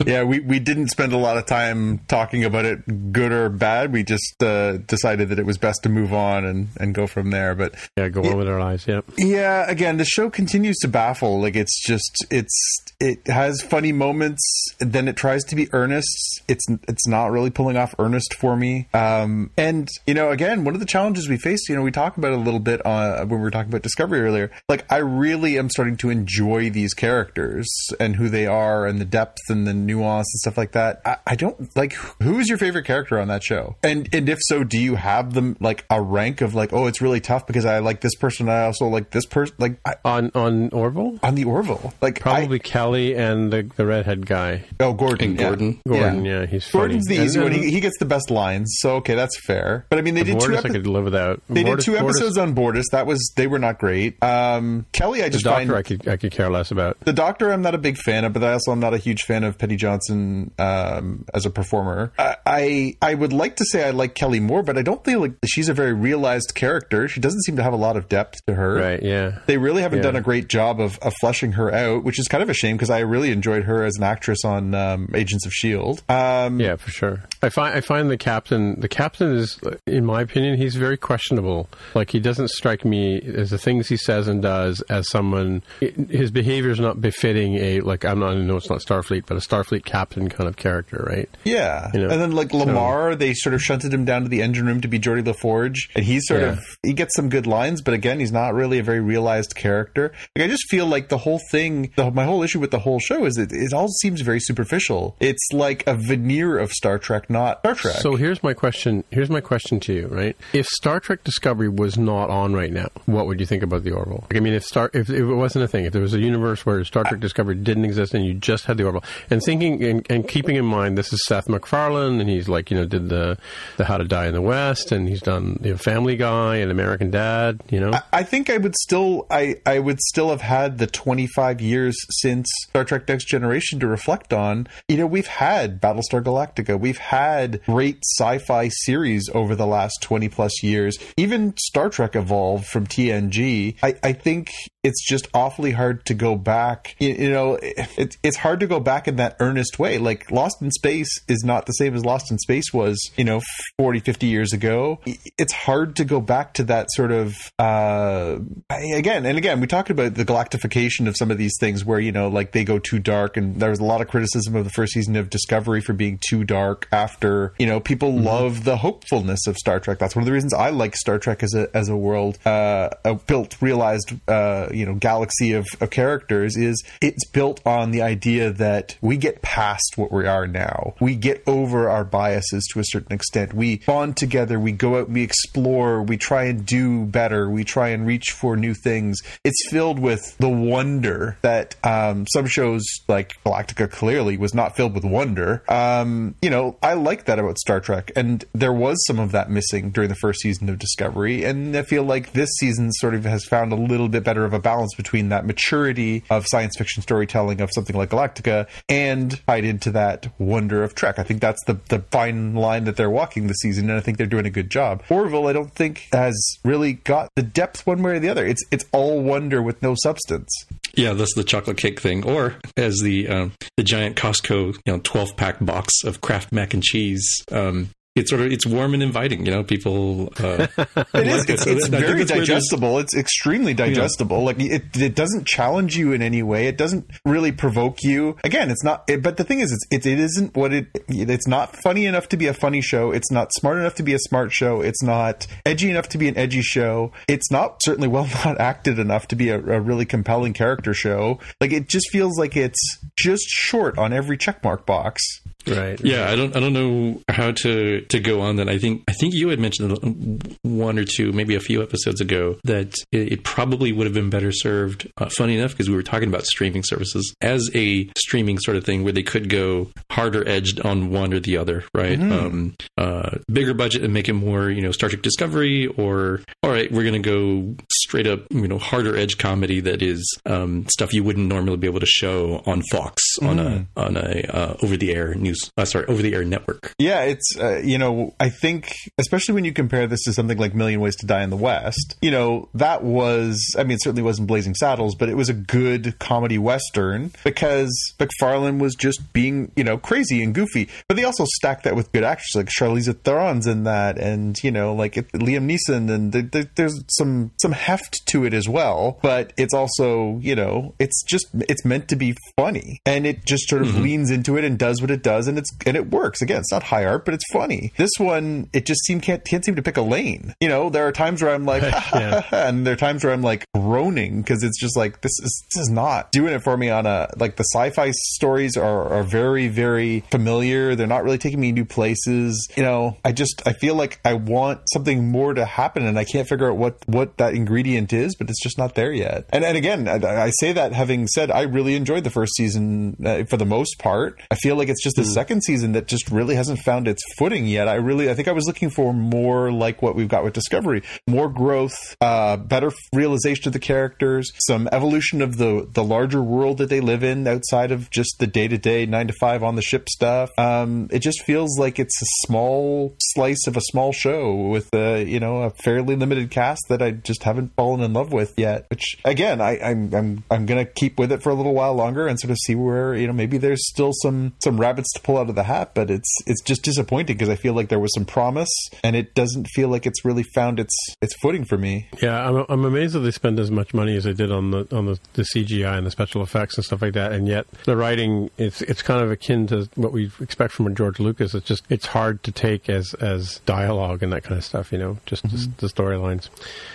Yeah, we, we didn't spend a lot of time talking about it, good or bad. We just uh, decided that it was best to move on and, and go from there. But yeah, go it, on with our lives. Yep. Yeah. Again, the show continues to baffle. Like it's just it's it has funny moments. Then it tries to be earnest. It's it's not really pulling off earnest for me. Um, and you know, again, one of the challenges we faced. You know, we talked about it a little bit uh, when we were talking about Discovery earlier. Like I really am starting to enjoy these characters and who they are and the depth and the nuance and stuff like that. I, I don't like who's your favorite character on that show, and and if so, do you have them like a rank of like, oh, it's really tough because I like this person, I also like this person, like I, on on Orville, on the Orville, like probably I, Kelly and the, the redhead guy. Oh, Gordon, and Gordon, yeah. Gordon, yeah. yeah, he's Gordon's funny. The easy one. He, he gets the best lines, so okay, that's fair. But I mean, they did Bordas, two. Epi- I could live without. They Bordas, did two episodes Bordas. on Bordas. That was they were not great. Um, Kelly, I just the doctor find, I could I could care less about. The doctor, I'm not a big fan of, but I also am not not a huge fan of Penny Johnson um, as a performer. I, I I would like to say I like Kelly Moore, but I don't think like she's a very realized character. She doesn't seem to have a lot of depth to her. Right. Yeah. They really haven't yeah. done a great job of, of fleshing her out, which is kind of a shame because I really enjoyed her as an actress on um, Agents of S H I E L D. Um, yeah, for sure. I find I find the captain. The captain is, in my opinion, he's very questionable. Like he doesn't strike me as the things he says and does as someone. It, his behavior is not befitting a like. I'm not. I know it's not Starfleet, but a Starfleet captain kind of character, right? Yeah. You know? And then like Lamar, so, they sort of shunted him down to the engine room to be Geordie LaForge, and he's sort yeah. of he gets some good lines, but again, he's not really a very realized character. Like I just feel like the whole thing, the, my whole issue with the whole show is it, it all seems very superficial. It's like a veneer of Star Trek, not Star Trek. So here's my question. Here's my question to you, right? If Star Trek Discovery was not on right now, what would you think about the Orville? Like, I mean, if Star, if, if it wasn't a thing, if there was a universe where Star Trek Discovery didn't exist and you just had the Orville, and thinking and, and keeping in mind this is Seth MacFarlane, and he's like, you know, did the, the How to Die in the West, and he's done you know, Family Guy and American Dad, you know? I, I think I would still, I, I would still have had the twenty-five years since Star Trek Next Generation to reflect on. You know, we've had Battlestar Galactica, we've had great sci-fi series over the last twenty plus years. Even Star Trek evolved from T N G. I, I think it's just awfully hard to go back. You, you know, it, it's hard to go back in that earnest way. Like Lost in Space is not the same as Lost in Space was, you know, forty, fifty years ago. It's hard to go back to that sort of, uh, again, and again, we talked about the galactification of some of these things where, you know, like they go too dark, and there was a lot of criticism of the first season of Discovery for being too dark after, you know, people mm-hmm. love the hopefulness of Star Trek. That's one of the reasons I like Star Trek as a, as a world, uh, a built, realized, uh, you know, galaxy of, of characters is it's built on the idea that we get past what we are now. We get over our biases to a certain extent. We bond together. We go out, we explore, we try and do better. We try and reach for new things. It's filled with the wonder that um, some shows like Galactica clearly was not filled with wonder. Um, you know, I like that about Star Trek, and there was some of that missing during the first season of Discovery, and I feel like this season sort of has found a little bit better of a balance between that maturity of science fiction storytelling of something like Galactica and tied into that wonder of Trek. I think that's the, the fine line that they're walking this season, and I think they're doing a good job. Orville, I don't think, has really got the depth one way or the other. It's it's all wonder with no substance. Yeah, that's the chocolate cake thing, or as the um, the giant Costco, you know, twelve pack box of Kraft mac and cheese. Um, It's sort of it's warm and inviting, you know. People, uh, it is. It's, it's very digestible. It's extremely digestible. Yeah. Like it, it doesn't challenge you in any way. It doesn't really provoke you. Again, it's not. It, but the thing is, it's, it it isn't what it. It's not funny enough to be a funny show. It's not smart enough to be a smart show. It's not edgy enough to be an edgy show. It's not certainly well not acted enough to be a, a really compelling character show. Like it just feels like it's just short on every checkmark box. Right. Yeah, I don't I don't know how to, to go on that. I think I think you had mentioned one or two, maybe a few episodes ago, that it, it probably would have been better served, uh, funny enough, because we were talking about streaming services, as a streaming sort of thing where they could go harder edged on one or the other, right? Mm-hmm. Um, uh, bigger budget and make it more, you know, Star Trek Discovery, or, all right, we're going to go straight up, you know, harder edge comedy that is um, stuff you wouldn't normally be able to show on Fox, mm-hmm. on a, on a uh, over-the-air news. Uh, sorry, over-the-air network. Yeah, it's, uh, you know, I think, especially when you compare this to something like Million Ways to Die in the West, you know, that was, I mean, it certainly wasn't Blazing Saddles, but it was a good comedy Western because MacFarlane was just being, you know, crazy and goofy. But they also stacked that with good actors, like Charlize Theron's in that, and, you know, like Liam Neeson, and the, the, there's some, some heft to it as well, but it's also, you know, it's just, it's meant to be funny, and it just sort of mm-hmm. leans into it and does what it does. And it's and it works. Again, it's not high art, but it's funny. This one, it just seem can't can't seem to pick a lane. You know, there are times where I'm like, yeah. and there are times where I'm like groaning because it's just like this is this is not doing it for me. On a like the sci-fi stories are are very very familiar. They're not really taking me new places. You know, I just I feel like I want something more to happen, and I can't figure out what what that ingredient ingredient is, but it's just not there yet. And and again, I, I say that having said I really enjoyed the first season uh, for the most part. I feel like it's just the mm. second season that just really hasn't found its footing yet. I really I think I was looking for more like what we've got with Discovery, more growth, uh, better realization of the characters, some evolution of the the larger world that they live in outside of just the day to day nine to five on the ship stuff. Um, it just feels like it's a small slice of a small show with a, you know, a fairly limited cast that I just haven't fallen in love with yet. Which again, I, I'm I'm I'm gonna keep with it for a little while longer and sort of see where, you know, maybe there's still some some rabbits to pull out of the hat. But it's it's just disappointing because I feel like there was some promise and it doesn't feel like it's really found its its footing for me. Yeah, I'm I'm amazed that they spend as much money as they did on the on the, the C G I and the special effects and stuff like that, and yet the writing it's it's kind of akin to what we expect from a George Lucas. It's just it's hard to take as as dialogue and that kind of stuff, you know, just mm-hmm. the, the storylines.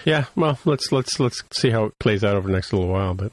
Yeah, well, let's let's let's see how it plays out over the next little while. But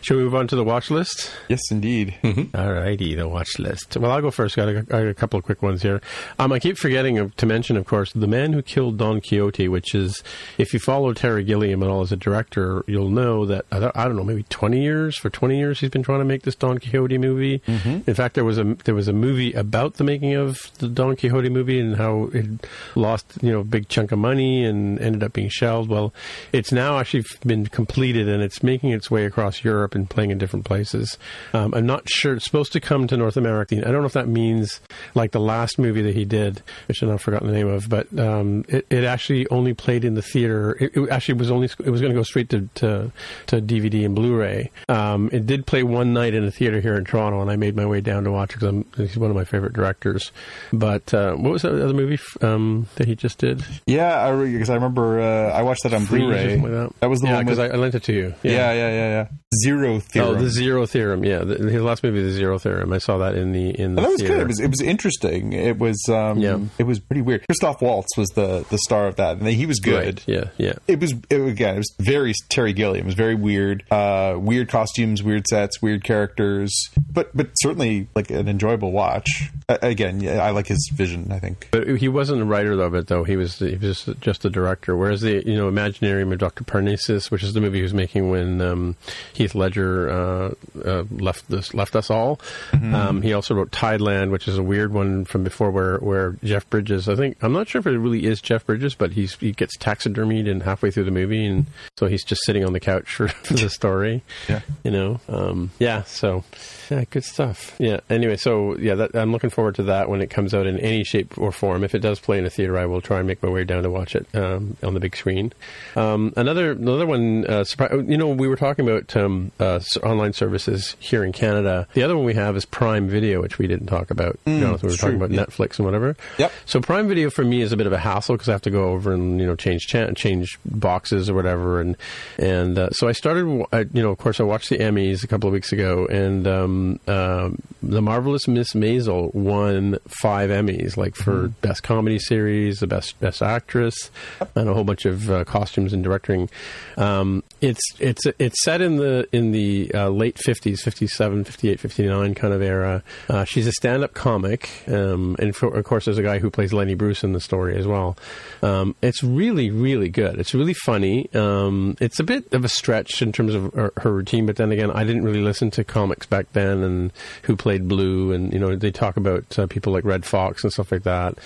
should we move on to the watch list? Yes, indeed. Mm-hmm. All righty, the watch list. Well, I'll go first. Got a, I got a couple of quick ones here. Um, I keep forgetting to mention, of course, The Man Who Killed Don Quixote, which is, if you follow Terry Gilliam at all as a director, you'll know that I don't know, maybe twenty years for twenty years he's been trying to make this Don Quixote movie. Mm-hmm. In fact, there was a there was a movie about the making of the Don Quixote movie and how it lost, you know, a big chunk of money and ended up being shelved. Well, it's now actually been completed and it's making its way across Europe and playing in different places. Um, I'm not sure. It's supposed to come to North America. I don't know if that means like the last movie that he did, which I've forgotten the name of, but um, it, it actually only played in the theater. It, it actually was only it was going to go straight to, to, to D V D and Blu-ray. Um, it did play one night in a theater here in Toronto, and I made my way down to watch it because he's one of my favorite directors. But uh, what was that other movie um, that he just did? Yeah, because I, I remember uh, I watched that on Free Blu-ray. That was the yeah, one because with... I lent it to you. Yeah. yeah, yeah, yeah, yeah. Zero Theorem. Oh, the Zero Theorem. Yeah, the, his last movie, the Zero Theorem. I saw that in the in the. Oh, that was theater. Good. It was it was interesting. It was um, yeah. It was pretty weird. Christoph Waltz was the the star of that, and he was good. Right. Yeah, yeah. It was it, again. It was very Terry Gilliam. It was very weird. Uh, weird costumes, weird sets, weird characters, but but certainly like an enjoyable watch. Uh, again, yeah, I like his vision, I think. But he wasn't a writer of it, though. He was he was just, just the director. Whereas the you know Imaginarium of Doctor Parnassus, which is the movie he was making when um, Heath Ledger uh, uh, left this left us all. Mm-hmm. Um, he also wrote Tideland, which is a weird one from before, where where Jeff Bridges. I think I'm not sure if it really is Jeff Bridges, but he's he gets taxidermied and halfway through the movie, and so he's just sitting on the couch for, for the story. Yeah, you know, um, yeah. So yeah, good stuff. Yeah. Anyway, so yeah, that, I'm looking forward to that when it comes out in any shape or form. If it does play in a theater, I will try and make my way down to watch it um, on the big screen. Um, another another one. Uh, surpri- you know, we were talking about um, uh, online services here in Canada. The other one we have is Prime Video, which we didn't talk about. Mm, Jonathan, we were talking true. about yeah. Netflix and whatever. Yep. So Prime Video for me is a bit of a hassle because I have to go over and you know change cha- change boxes or whatever. And and uh, so I started. I, you know, of course, I watched the Emmys a couple of weeks ago, and um, uh, The Marvelous Miss Maisel won five Emmys, like for mm. best comedy series, the best best actress, yep. and a whole bunch of uh, costumes and directing. Um, it's it's it's set in the in the uh, late fifties, fifty-seven, fifty-eight, fifty-nine kind of era. Uh, she's a stand-up comic, um, and for, of course, there's a guy who plays Lenny Bruce in the story as well. Um, it's really, really good. It's really funny. Um, it's a bit of a stretch in terms of her, her routine, but then again, I didn't really listen to comics back then and who played Blue, and you know they talk about uh, people like Red Fox and stuff like that.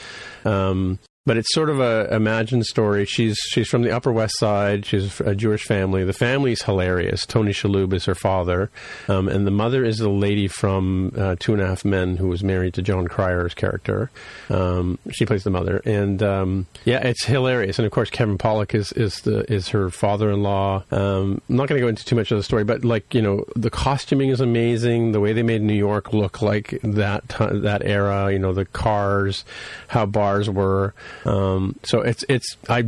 Um, But it's sort of a imagined story. She's she's from the Upper West Side. She's a Jewish family. The family's hilarious. Tony Shalhoub is her father, um, and the mother is the lady from uh, Two and a Half Men, who was married to John Cryer's character. Um, she plays the mother, and um, yeah, it's hilarious. And of course, Kevin Pollak is is the is her father-in-law. Um, I'm not going to go into too much of the story, but like you know, the costuming is amazing. The way they made New York look like that t- that era. You know, the cars, how bars were. Um, so it's it's I,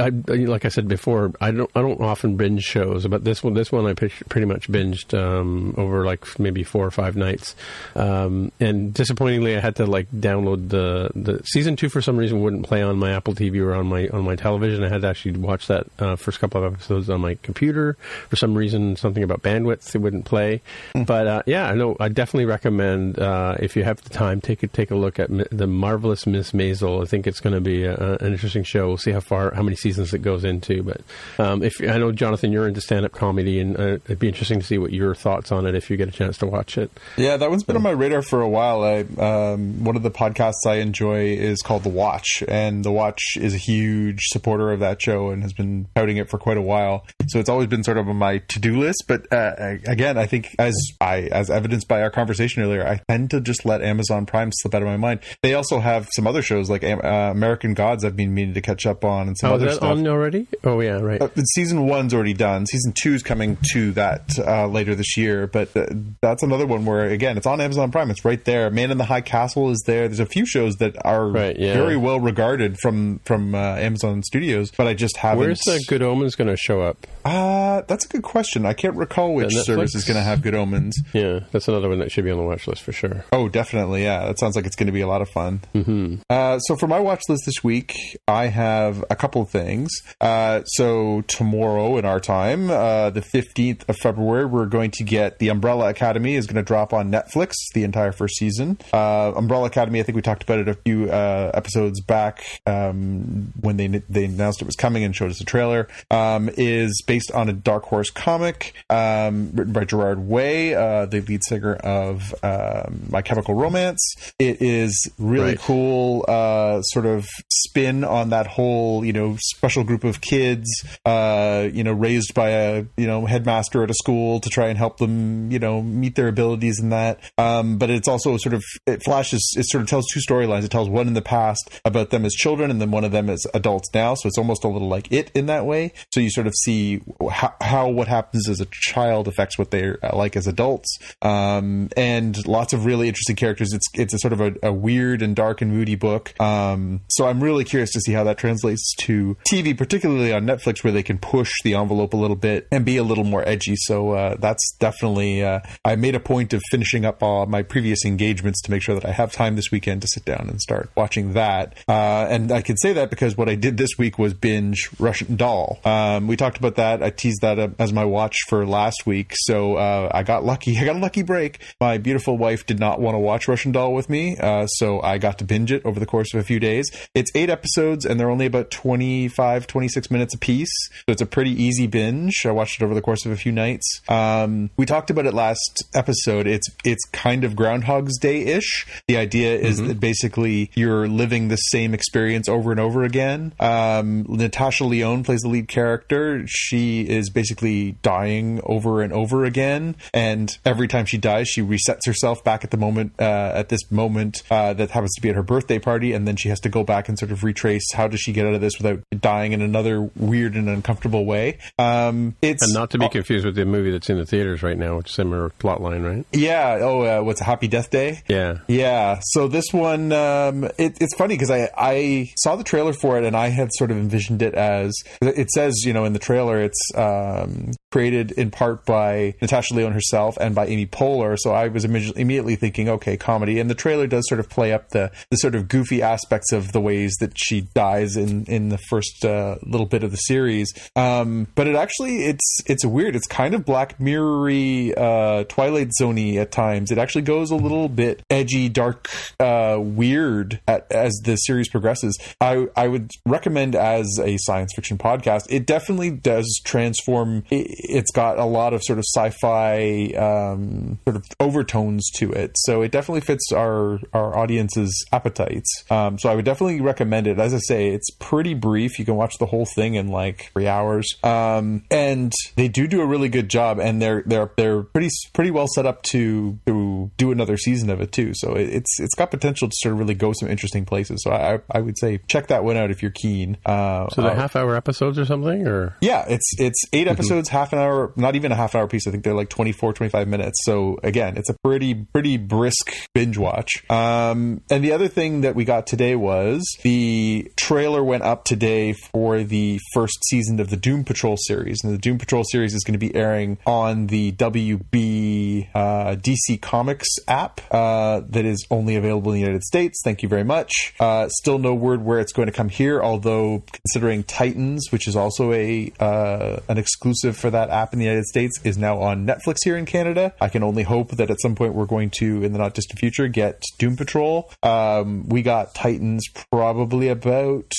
I like I said before I don't I don't often binge shows, but this one this one I pretty much binged um, over like maybe four or five nights, um, and disappointingly I had to like download the, the season two for some reason wouldn't play on my Apple T V or on my on my television. I had to actually watch that uh, first couple of episodes on my computer for some reason. Something about bandwidth, it wouldn't play. Mm. But uh, yeah, no, I definitely recommend uh, if you have the time take a, take a look at the Marvelous Miss Maisel. I think it's going to be be a, an interesting show. We'll see how far, how many seasons it goes into. But um, if I know, Jonathan, you're into stand-up comedy, and uh, it'd be interesting to see what your thoughts on it if you get a chance to watch it. Yeah, that one's been um, on my radar for a while. I, um, one of the podcasts I enjoy is called The Watch, and The Watch is a huge supporter of that show and has been touting it for quite a while. So it's always been sort of on my to-do list. But uh, again, I think as I, as evidenced by our conversation earlier, I tend to just let Amazon Prime slip out of my mind. They also have some other shows like uh, American Gods I've been meaning to catch up on, and some oh, other stuff. Oh, is that on already? Oh, yeah, right. Uh, season one's already done. Season two's coming to that uh, later this year. But th- that's another one where, again, it's on Amazon Prime. It's right there. Man in the High Castle is there. There's a few shows that are right, yeah. very well regarded from, from uh, Amazon Studios, but I just haven't. Where's the Good Omens going to show up? Uh, that's a good question. I can't recall which yeah, service is going to have Good Omens. Yeah, that's another one that should be on the watch list for sure. Oh, definitely. Yeah, that sounds like it's going to be a lot of fun. Mm-hmm. Uh, so for my watch list this week, I have a couple of things. Uh, so tomorrow in our time, uh, the fifteenth of February, we're going to get The Umbrella Academy is going to drop on Netflix, the entire first season. Uh, Umbrella Academy, I think we talked about it a few uh, episodes back um, when they they announced it was coming and showed us a trailer, um, is based on a Dark Horse comic um, written by Gerard Way, uh, the lead singer of um, My Chemical Romance. It is really right. cool uh, sort of spin on that whole, you know, special group of kids, uh, you know, raised by a, you know, headmaster at a school to try and help them, you know, meet their abilities in that. Um, but it's also sort of, it flashes, it sort of tells two storylines. It tells one in the past about them as children, and then one of them as adults now. So it's almost a little like It in that way. So you sort of see how, how what happens as a child affects what they're like as adults. Um, and lots of really interesting characters. It's, it's a sort of a, a weird and dark and moody book. Um, so I'm really curious to see how that translates to T V, particularly on Netflix, where they can push the envelope a little bit and be a little more edgy. So uh, that's definitely, uh, I made a point of finishing up all my previous engagements to make sure that I have time this weekend to sit down and start watching that. Uh, and I can say that because what I did this week was binge Russian Doll. Um, we talked about that. I teased that up as my watch for last week. So uh, I got lucky. I got a lucky break. My beautiful wife did not want to watch Russian Doll with me. Uh, so I got to binge it over the course of a few days. It's eight episodes and they're only about twenty-five, twenty-six minutes a piece. So it's a pretty easy binge. I watched it over the course of a few nights. Um, we talked about it last episode. It's, it's kind of Groundhog's Day-ish. The idea is mm-hmm. that basically you're living the same experience over and over again. Um, Natasha Lyonne plays the lead character. She is basically dying over and over again. And every time she dies, she resets herself back at the moment, uh, at this moment uh, that happens to be at her birthday party. And then she has to go back and sort of retrace how does she get out of this without dying in another weird and uncomfortable way. Um, it's And not to be uh, confused with the movie that's in the theaters right now, which is a similar plot line, right? Yeah. Oh, uh, what's Happy Death Day? Yeah. Yeah. So this one, um, it, it's funny because I, I saw the trailer for it and I had sort of envisioned it as, it says, you know, in the trailer, it's um, created in part by Natasha Lyonne herself and by Amy Poehler. So I was Im- immediately thinking, okay, comedy. And the trailer does sort of play up the, the sort of goofy aspects of the ways that she dies in, in the first uh, little bit of the series. Um, but it actually, it's it's weird. It's kind of Black Mirror-y, uh, Twilight Zone-y at times. It actually goes a little bit edgy, dark, uh, weird at, as the series progresses. I, I would recommend as a science fiction podcast. It definitely does transform. It's got a lot of sort of sci-fi um, sort of overtones to it. So it definitely fits our, our audience's appetites. Um, so I would definitely recommend it. As I say, it's pretty brief. You can watch the whole thing in like three hours. Um, and they do do a really good job. And they're they're they're pretty pretty well set up to, to do another season of it too. So it's it's got potential to sort of really go some interesting places. So I I would say check that one out if you're keen. Uh, so the uh, half hour episodes or something, or yeah, it's it's eight episodes, half an hour, not even a half an hour piece. I think they're like twenty-four, twenty-five minutes. So again, it's a pretty pretty brisk binge watch. Um, and the other thing that we got today was the trailer went up today for the first season of the Doom Patrol series, and the Doom Patrol series is going to be airing on the W B uh, D C Comics app uh, that is only available in the United States. Thank you very much. Uh, still no word where it's going to come here, although considering Titans, which is also a uh, an exclusive for that app in the United States, is now on Netflix here in Canada. I can only hope that at some point we're going to, in the not distant future, get Doom Patrol. Um, we got Titans probably about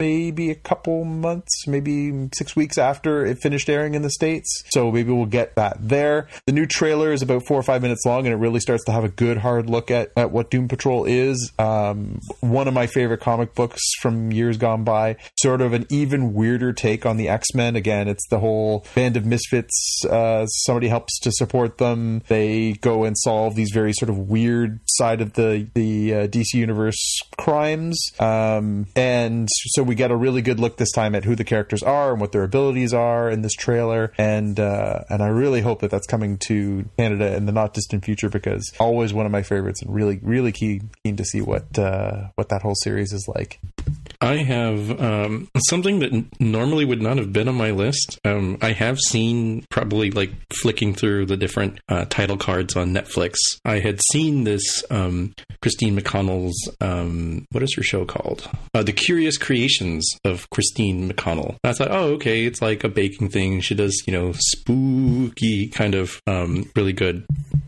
maybe a couple months, maybe six weeks after it finished airing in the States. So maybe we'll get that there. The new trailer is about four or five minutes long, and it really starts to have a good hard look at, at what Doom Patrol is. Um, one of my favorite comic books from years gone by, sort of an even weirder take on the X-Men. Again, it's the whole band of misfits. Uh, somebody helps to support them. They go and solve these very sort of weird side of the, the uh, D C Universe crimes. Um, and so we get a really good look this time at who the characters are and what their abilities are in this trailer. And uh, and I really hope that that's coming to Canada in the not distant future, because always one of my favorites, and really, really keen, keen to see what uh, what that whole series is like. I have um, something that n- normally would not have been on my list. Um, I have seen, probably like flicking through the different uh, title cards on Netflix, I had seen this um, Christine McConnell's, um, what is her show called? Uh, The Curious Creations of Christine McConnell. And I thought, oh, okay, it's like a baking thing. She does, you know, spooky kind of um, really good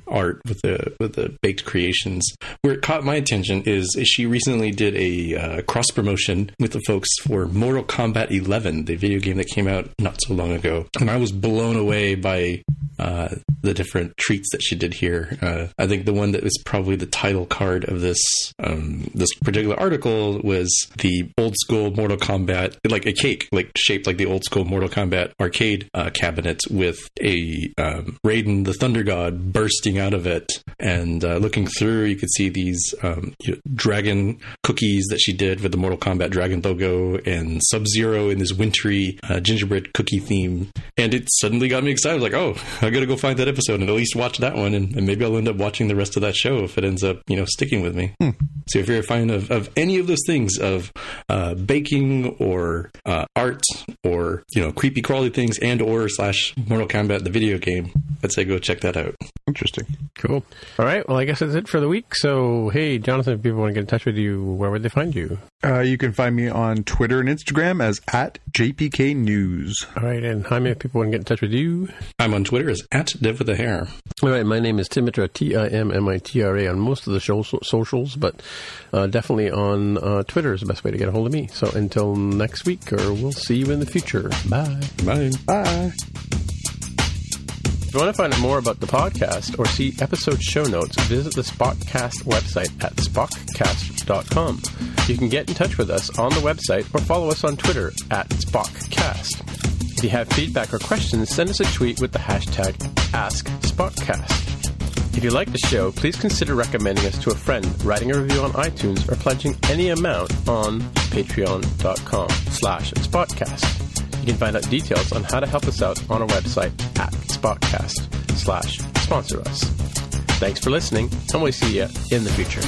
art with the with the baked creations. Where it caught my attention is she recently did a uh, cross promotion with the folks for Mortal Kombat eleven, the video game that came out not so long ago, and I was blown away by uh, the different treats that she did here. Uh, I think the one that was probably the title card of this um, this particular article was the old school Mortal Kombat, like a cake, like shaped like the old school Mortal Kombat arcade uh, cabinets with a um, Raiden the Thunder God bursting out of it, and uh, looking through, you could see these um, you know, dragon cookies that she did with the Mortal Kombat Dragon logo, and Sub-Zero in this wintry uh, gingerbread cookie theme. And it suddenly got me excited. I was like, oh, I gotta go find that episode and at least watch that one, and, and maybe I'll end up watching the rest of that show if it ends up, you know, sticking with me. Hmm. So if you're a fan of, of any of those things, of uh, baking or uh, art or, you know, creepy crawly things, and or slash Mortal Kombat the video game, I'd say go check that out. Interesting. Cool. All right. Well, I guess that's it for the week. So, hey, Jonathan, if people want to get in touch with you, where would they find you? Uh, you can find me on Twitter and Instagram as at J P K News. All right. And Jaime, if people want to get in touch with you? I'm on Twitter as at Dev with a Hair. All right. My name is Timitra, T I M M I T R A, on most of the show so- socials, but uh, definitely on uh, Twitter is the best way to get a hold of me. So until next week, or we'll see you in the future. Bye. Bye. Bye. If you want to find out more about the podcast or see episode show notes, visit the Spockcast website at spockcast dot com. You can get in touch with us on the website or follow us on Twitter at Spockcast. If you have feedback or questions, send us a tweet with the hashtag Ask Spockcast. If you like the show, please consider recommending us to a friend, writing a review on iTunes, or pledging any amount on patreon dot com slash Spockcast. You can find out details on how to help us out on our website at Spockcast slash sponsor us. Thanks for listening, and we'll see you in the future.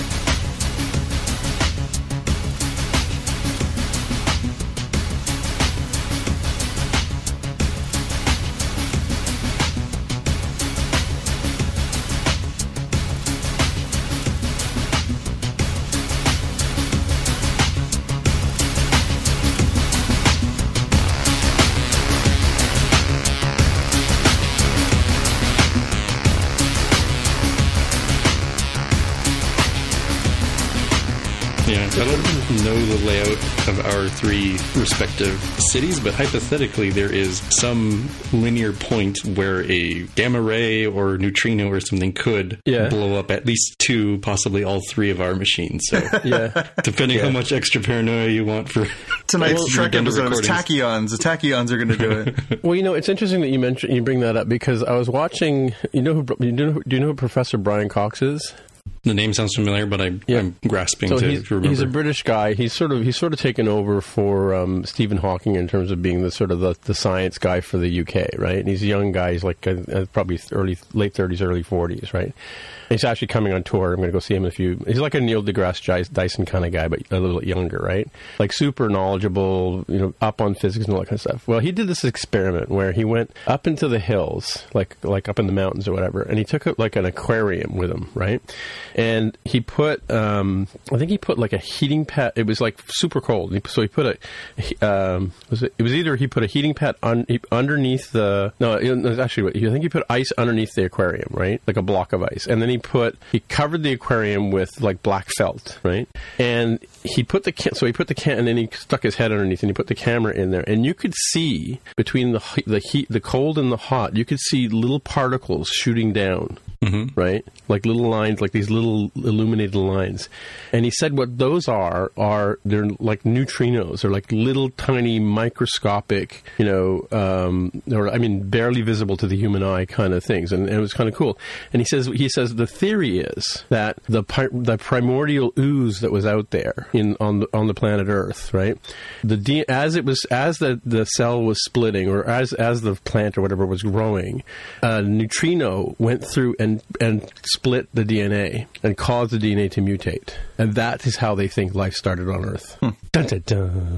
Of our three respective cities, but hypothetically there is some linear point where a gamma ray or neutrino or something could yeah. blow up at least two, possibly all three of our machines. So yeah. depending yeah. how much extra paranoia you want for tonight's well, Trek episode, it's tachyons. The tachyons are going to do it. Well, you know, it's interesting that you mention you bring that up, because I was watching. You know who? You know, do you know who Professor Brian Cox is? The name sounds familiar, but I, yeah. I'm grasping so to he's, remember. He's a British guy. He's sort of he's sort of taken over for um, Stephen Hawking in terms of being the sort of the, the science guy for the U K, right? And he's a young guy. He's like uh, probably early late thirties, early forties, right? And he's actually coming on tour. I'm going to go see him in a few. He's like a Neil deGrasse Tyson kind of guy, but a little bit younger, right? Like super knowledgeable, you know, up on physics and all that kind of stuff. Well, he did this experiment where he went up into the hills, like like up in the mountains or whatever, and he took like an aquarium with him, right? and he put, um, I think he put like a heating pad. It was like super cold, so he put a, um, was it, it was either he put a heating pad un, he, underneath the, no, it was actually, I think he put ice underneath the aquarium, right? Like a block of ice, and then he put, he covered the aquarium with like black felt, right? And he put the, so he put the can, and then he stuck his head underneath, and he put the camera in there, and you could see between the the heat, the cold, and the hot, you could see little particles shooting down. Mm-hmm. Right? Like little lines, like these little illuminated lines. And he said what those are, are they're like neutrinos. They're like little tiny microscopic, you know, um, or I mean, barely visible to the human eye kind of things. And, and it was kind of cool. And he says, he says the theory is that the pi- the primordial ooze that was out there in on the, on the planet Earth, right? The D- as it was, as the, the cell was splitting, or as, as the plant or whatever was growing, a neutrino went through and And, and split the D N A and cause the D N A to mutate. And that is how they think life started on Earth. Hmm. Dun, dun, dun.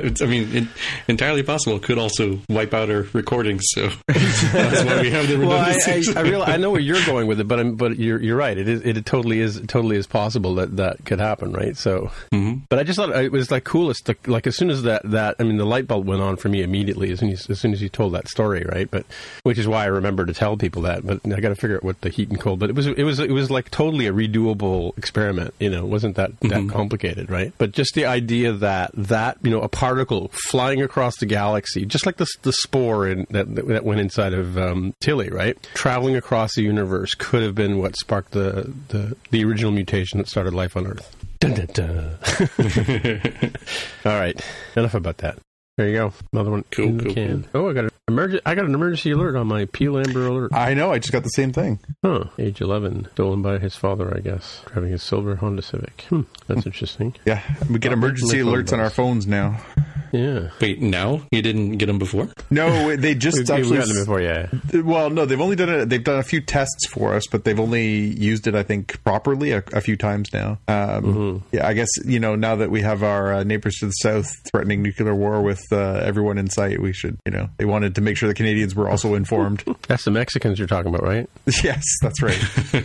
It's, I mean, it, entirely possible. Could also wipe out our recordings. So that's why we have the redundancies. Well, I, I, I, realize, I know where you're going with it, but I'm, but you're you're right. It is it, it totally is totally is possible that that could happen, right? So, mm-hmm. But I just thought it was like coolest. To, like as soon as that, that I mean, the light bulb went on for me immediately as soon as, as soon as you told that story, right? But which is why I remember to tell people that. But I got to figure out what. The heat and cold, but it was it was it was like totally a redoable experiment. You know, it wasn't that that mm-hmm. complicated, right? But just the idea that that you know a particle flying across the galaxy, just like the the spore in, that that went inside of um, Tilly, right? Traveling across the universe could have been what sparked the the, the original mutation that started life on Earth. Dun, dun, dun. All right, enough about that. There you go. Another one. Cool, in the cool, can. Cool. Oh, I got an emergency. I got an emergency alert on my P. Lambert alert. I know. I just got the same thing. Huh. Age eleven, stolen by his father, I guess, driving his silver Honda Civic. Hmm. That's interesting. Yeah, we get emergency alerts on our phones now. Yeah. Wait, now? You didn't get them before? No, they just we, actually... We've gotten them before, yeah. Well, no, they've only done it. They've done a few tests for us, but they've only used it, I think, properly a, a few times now. Um, mm-hmm. Yeah, I guess, you know, now that we have our uh, neighbors to the south threatening nuclear war with uh, everyone in sight, we should, you know, they wanted to make sure the Canadians were also informed. That's the Mexicans you're talking about, right? Yes, that's right.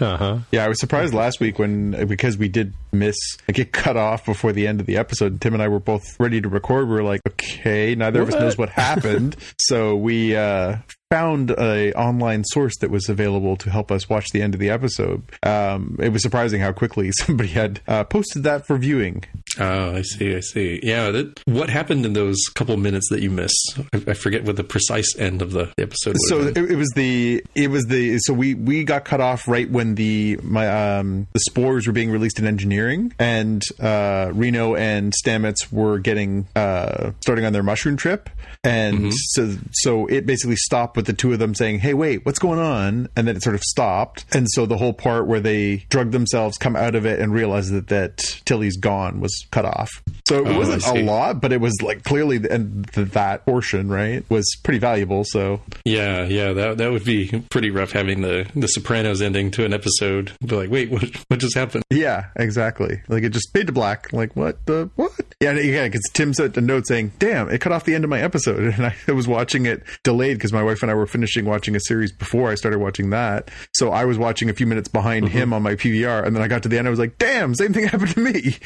Uh-huh. Yeah, I was surprised last week when, because we did miss, like, get cut off before the end of the episode. Tim and I were both ready to record. We were like, okay, neither what? of us knows what happened. So we uh, found a online source that was available to help us watch the end of the episode. Um, it was surprising how quickly somebody had uh, posted that for viewing. Oh, I see, I see. Yeah, that, what happened in those couple minutes that you missed? I, I forget what the precise end of the episode was. So it, it was the, it was the, so we, we got cut off right when the my um, the spores were being released in engineering, and uh, Reno and Stamets were getting uh, starting on their mushroom trip, and mm-hmm. so so it basically stopped with the two of them saying, "Hey, wait, what's going on?" And then it sort of stopped, and so the whole part where they drug themselves, come out of it, and realize that that Tilly's gone was cut off. So it oh, wasn't a lot, but it was like clearly the, and the, that portion, right, was pretty valuable. So yeah, yeah, that that would be pretty rough having the the Sopranos ending to an episode. Be like, wait, what what just happened? Yeah, exactly. Like it just faded to black. Like what the what? Yeah, yeah. Because Tim sent a note saying, "Damn, it cut off the end of my episode," and I was watching it delayed because my wife and I were finishing watching a series before I started watching that. So I was watching a few minutes behind mm-hmm. him on my P V R, and then I got to the end. I was like, "Damn, same thing happened to me."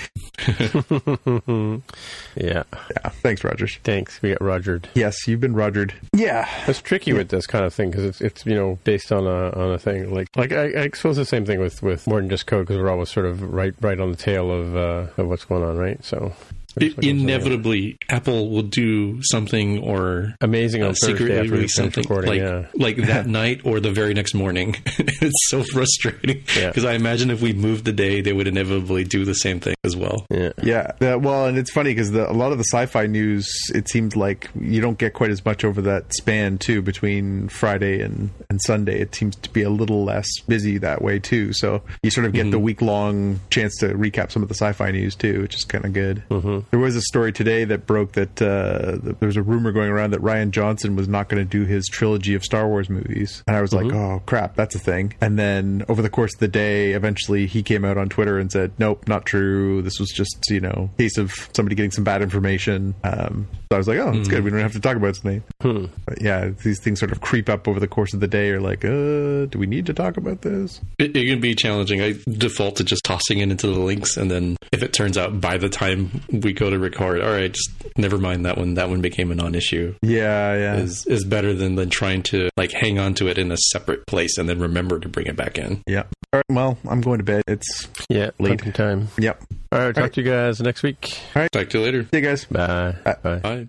yeah. Yeah. Thanks, Rogers. Thanks. We got Rogered. Yes, you've been Rogered. Yeah. It's tricky yeah. with this kind of thing because it's, it's you know, based on a on a thing. Like, like I, I suppose the same thing with, with more than just code because we're always sort of right right on the tail of, uh, of what's going on, right? So... It, inevitably, Apple will do something or amazing uh, secretly release something like, yeah. like that night or the very next morning. It's so frustrating because yeah. I imagine if we moved the day, they would inevitably do the same thing as well. Yeah, yeah. Uh, well, and it's funny because a lot of the sci-fi news, it seems like you don't get quite as much over that span too between Friday and, and Sunday. It seems to be a little less busy that way too. So you sort of get mm-hmm. the week long chance to recap some of the sci-fi news too, which is kind of good. Mm-hmm. So there was a story today that broke that, uh, that there was a rumor going around that Ryan Johnson was not going to do his trilogy of Star Wars movies. And I was mm-hmm. like, oh, crap, that's a thing. And then over the course of the day, eventually he came out on Twitter and said, nope, not true. This was just, you know, case of somebody getting some bad information. Um, so I was like, oh, it's mm. good. We don't have to talk about something. Hmm. But yeah, these things sort of creep up over the course of the day. You're like, uh, do we need to talk about this? It, it can be challenging. I default to just tossing it into the links. And then if it turns out by the time we go to record, all right, just never mind that one. That one became a non-issue. Yeah, yeah. Is, is better than, than trying to like hang on to it in a separate place and then remember to bring it back in. Yeah. All right. Well, I'm going to bed. It's yeah, late time. Yep. All right. All talk right. to you guys next week. All right. Talk to you later. See you guys. Bye. Bye. Bye. Bye.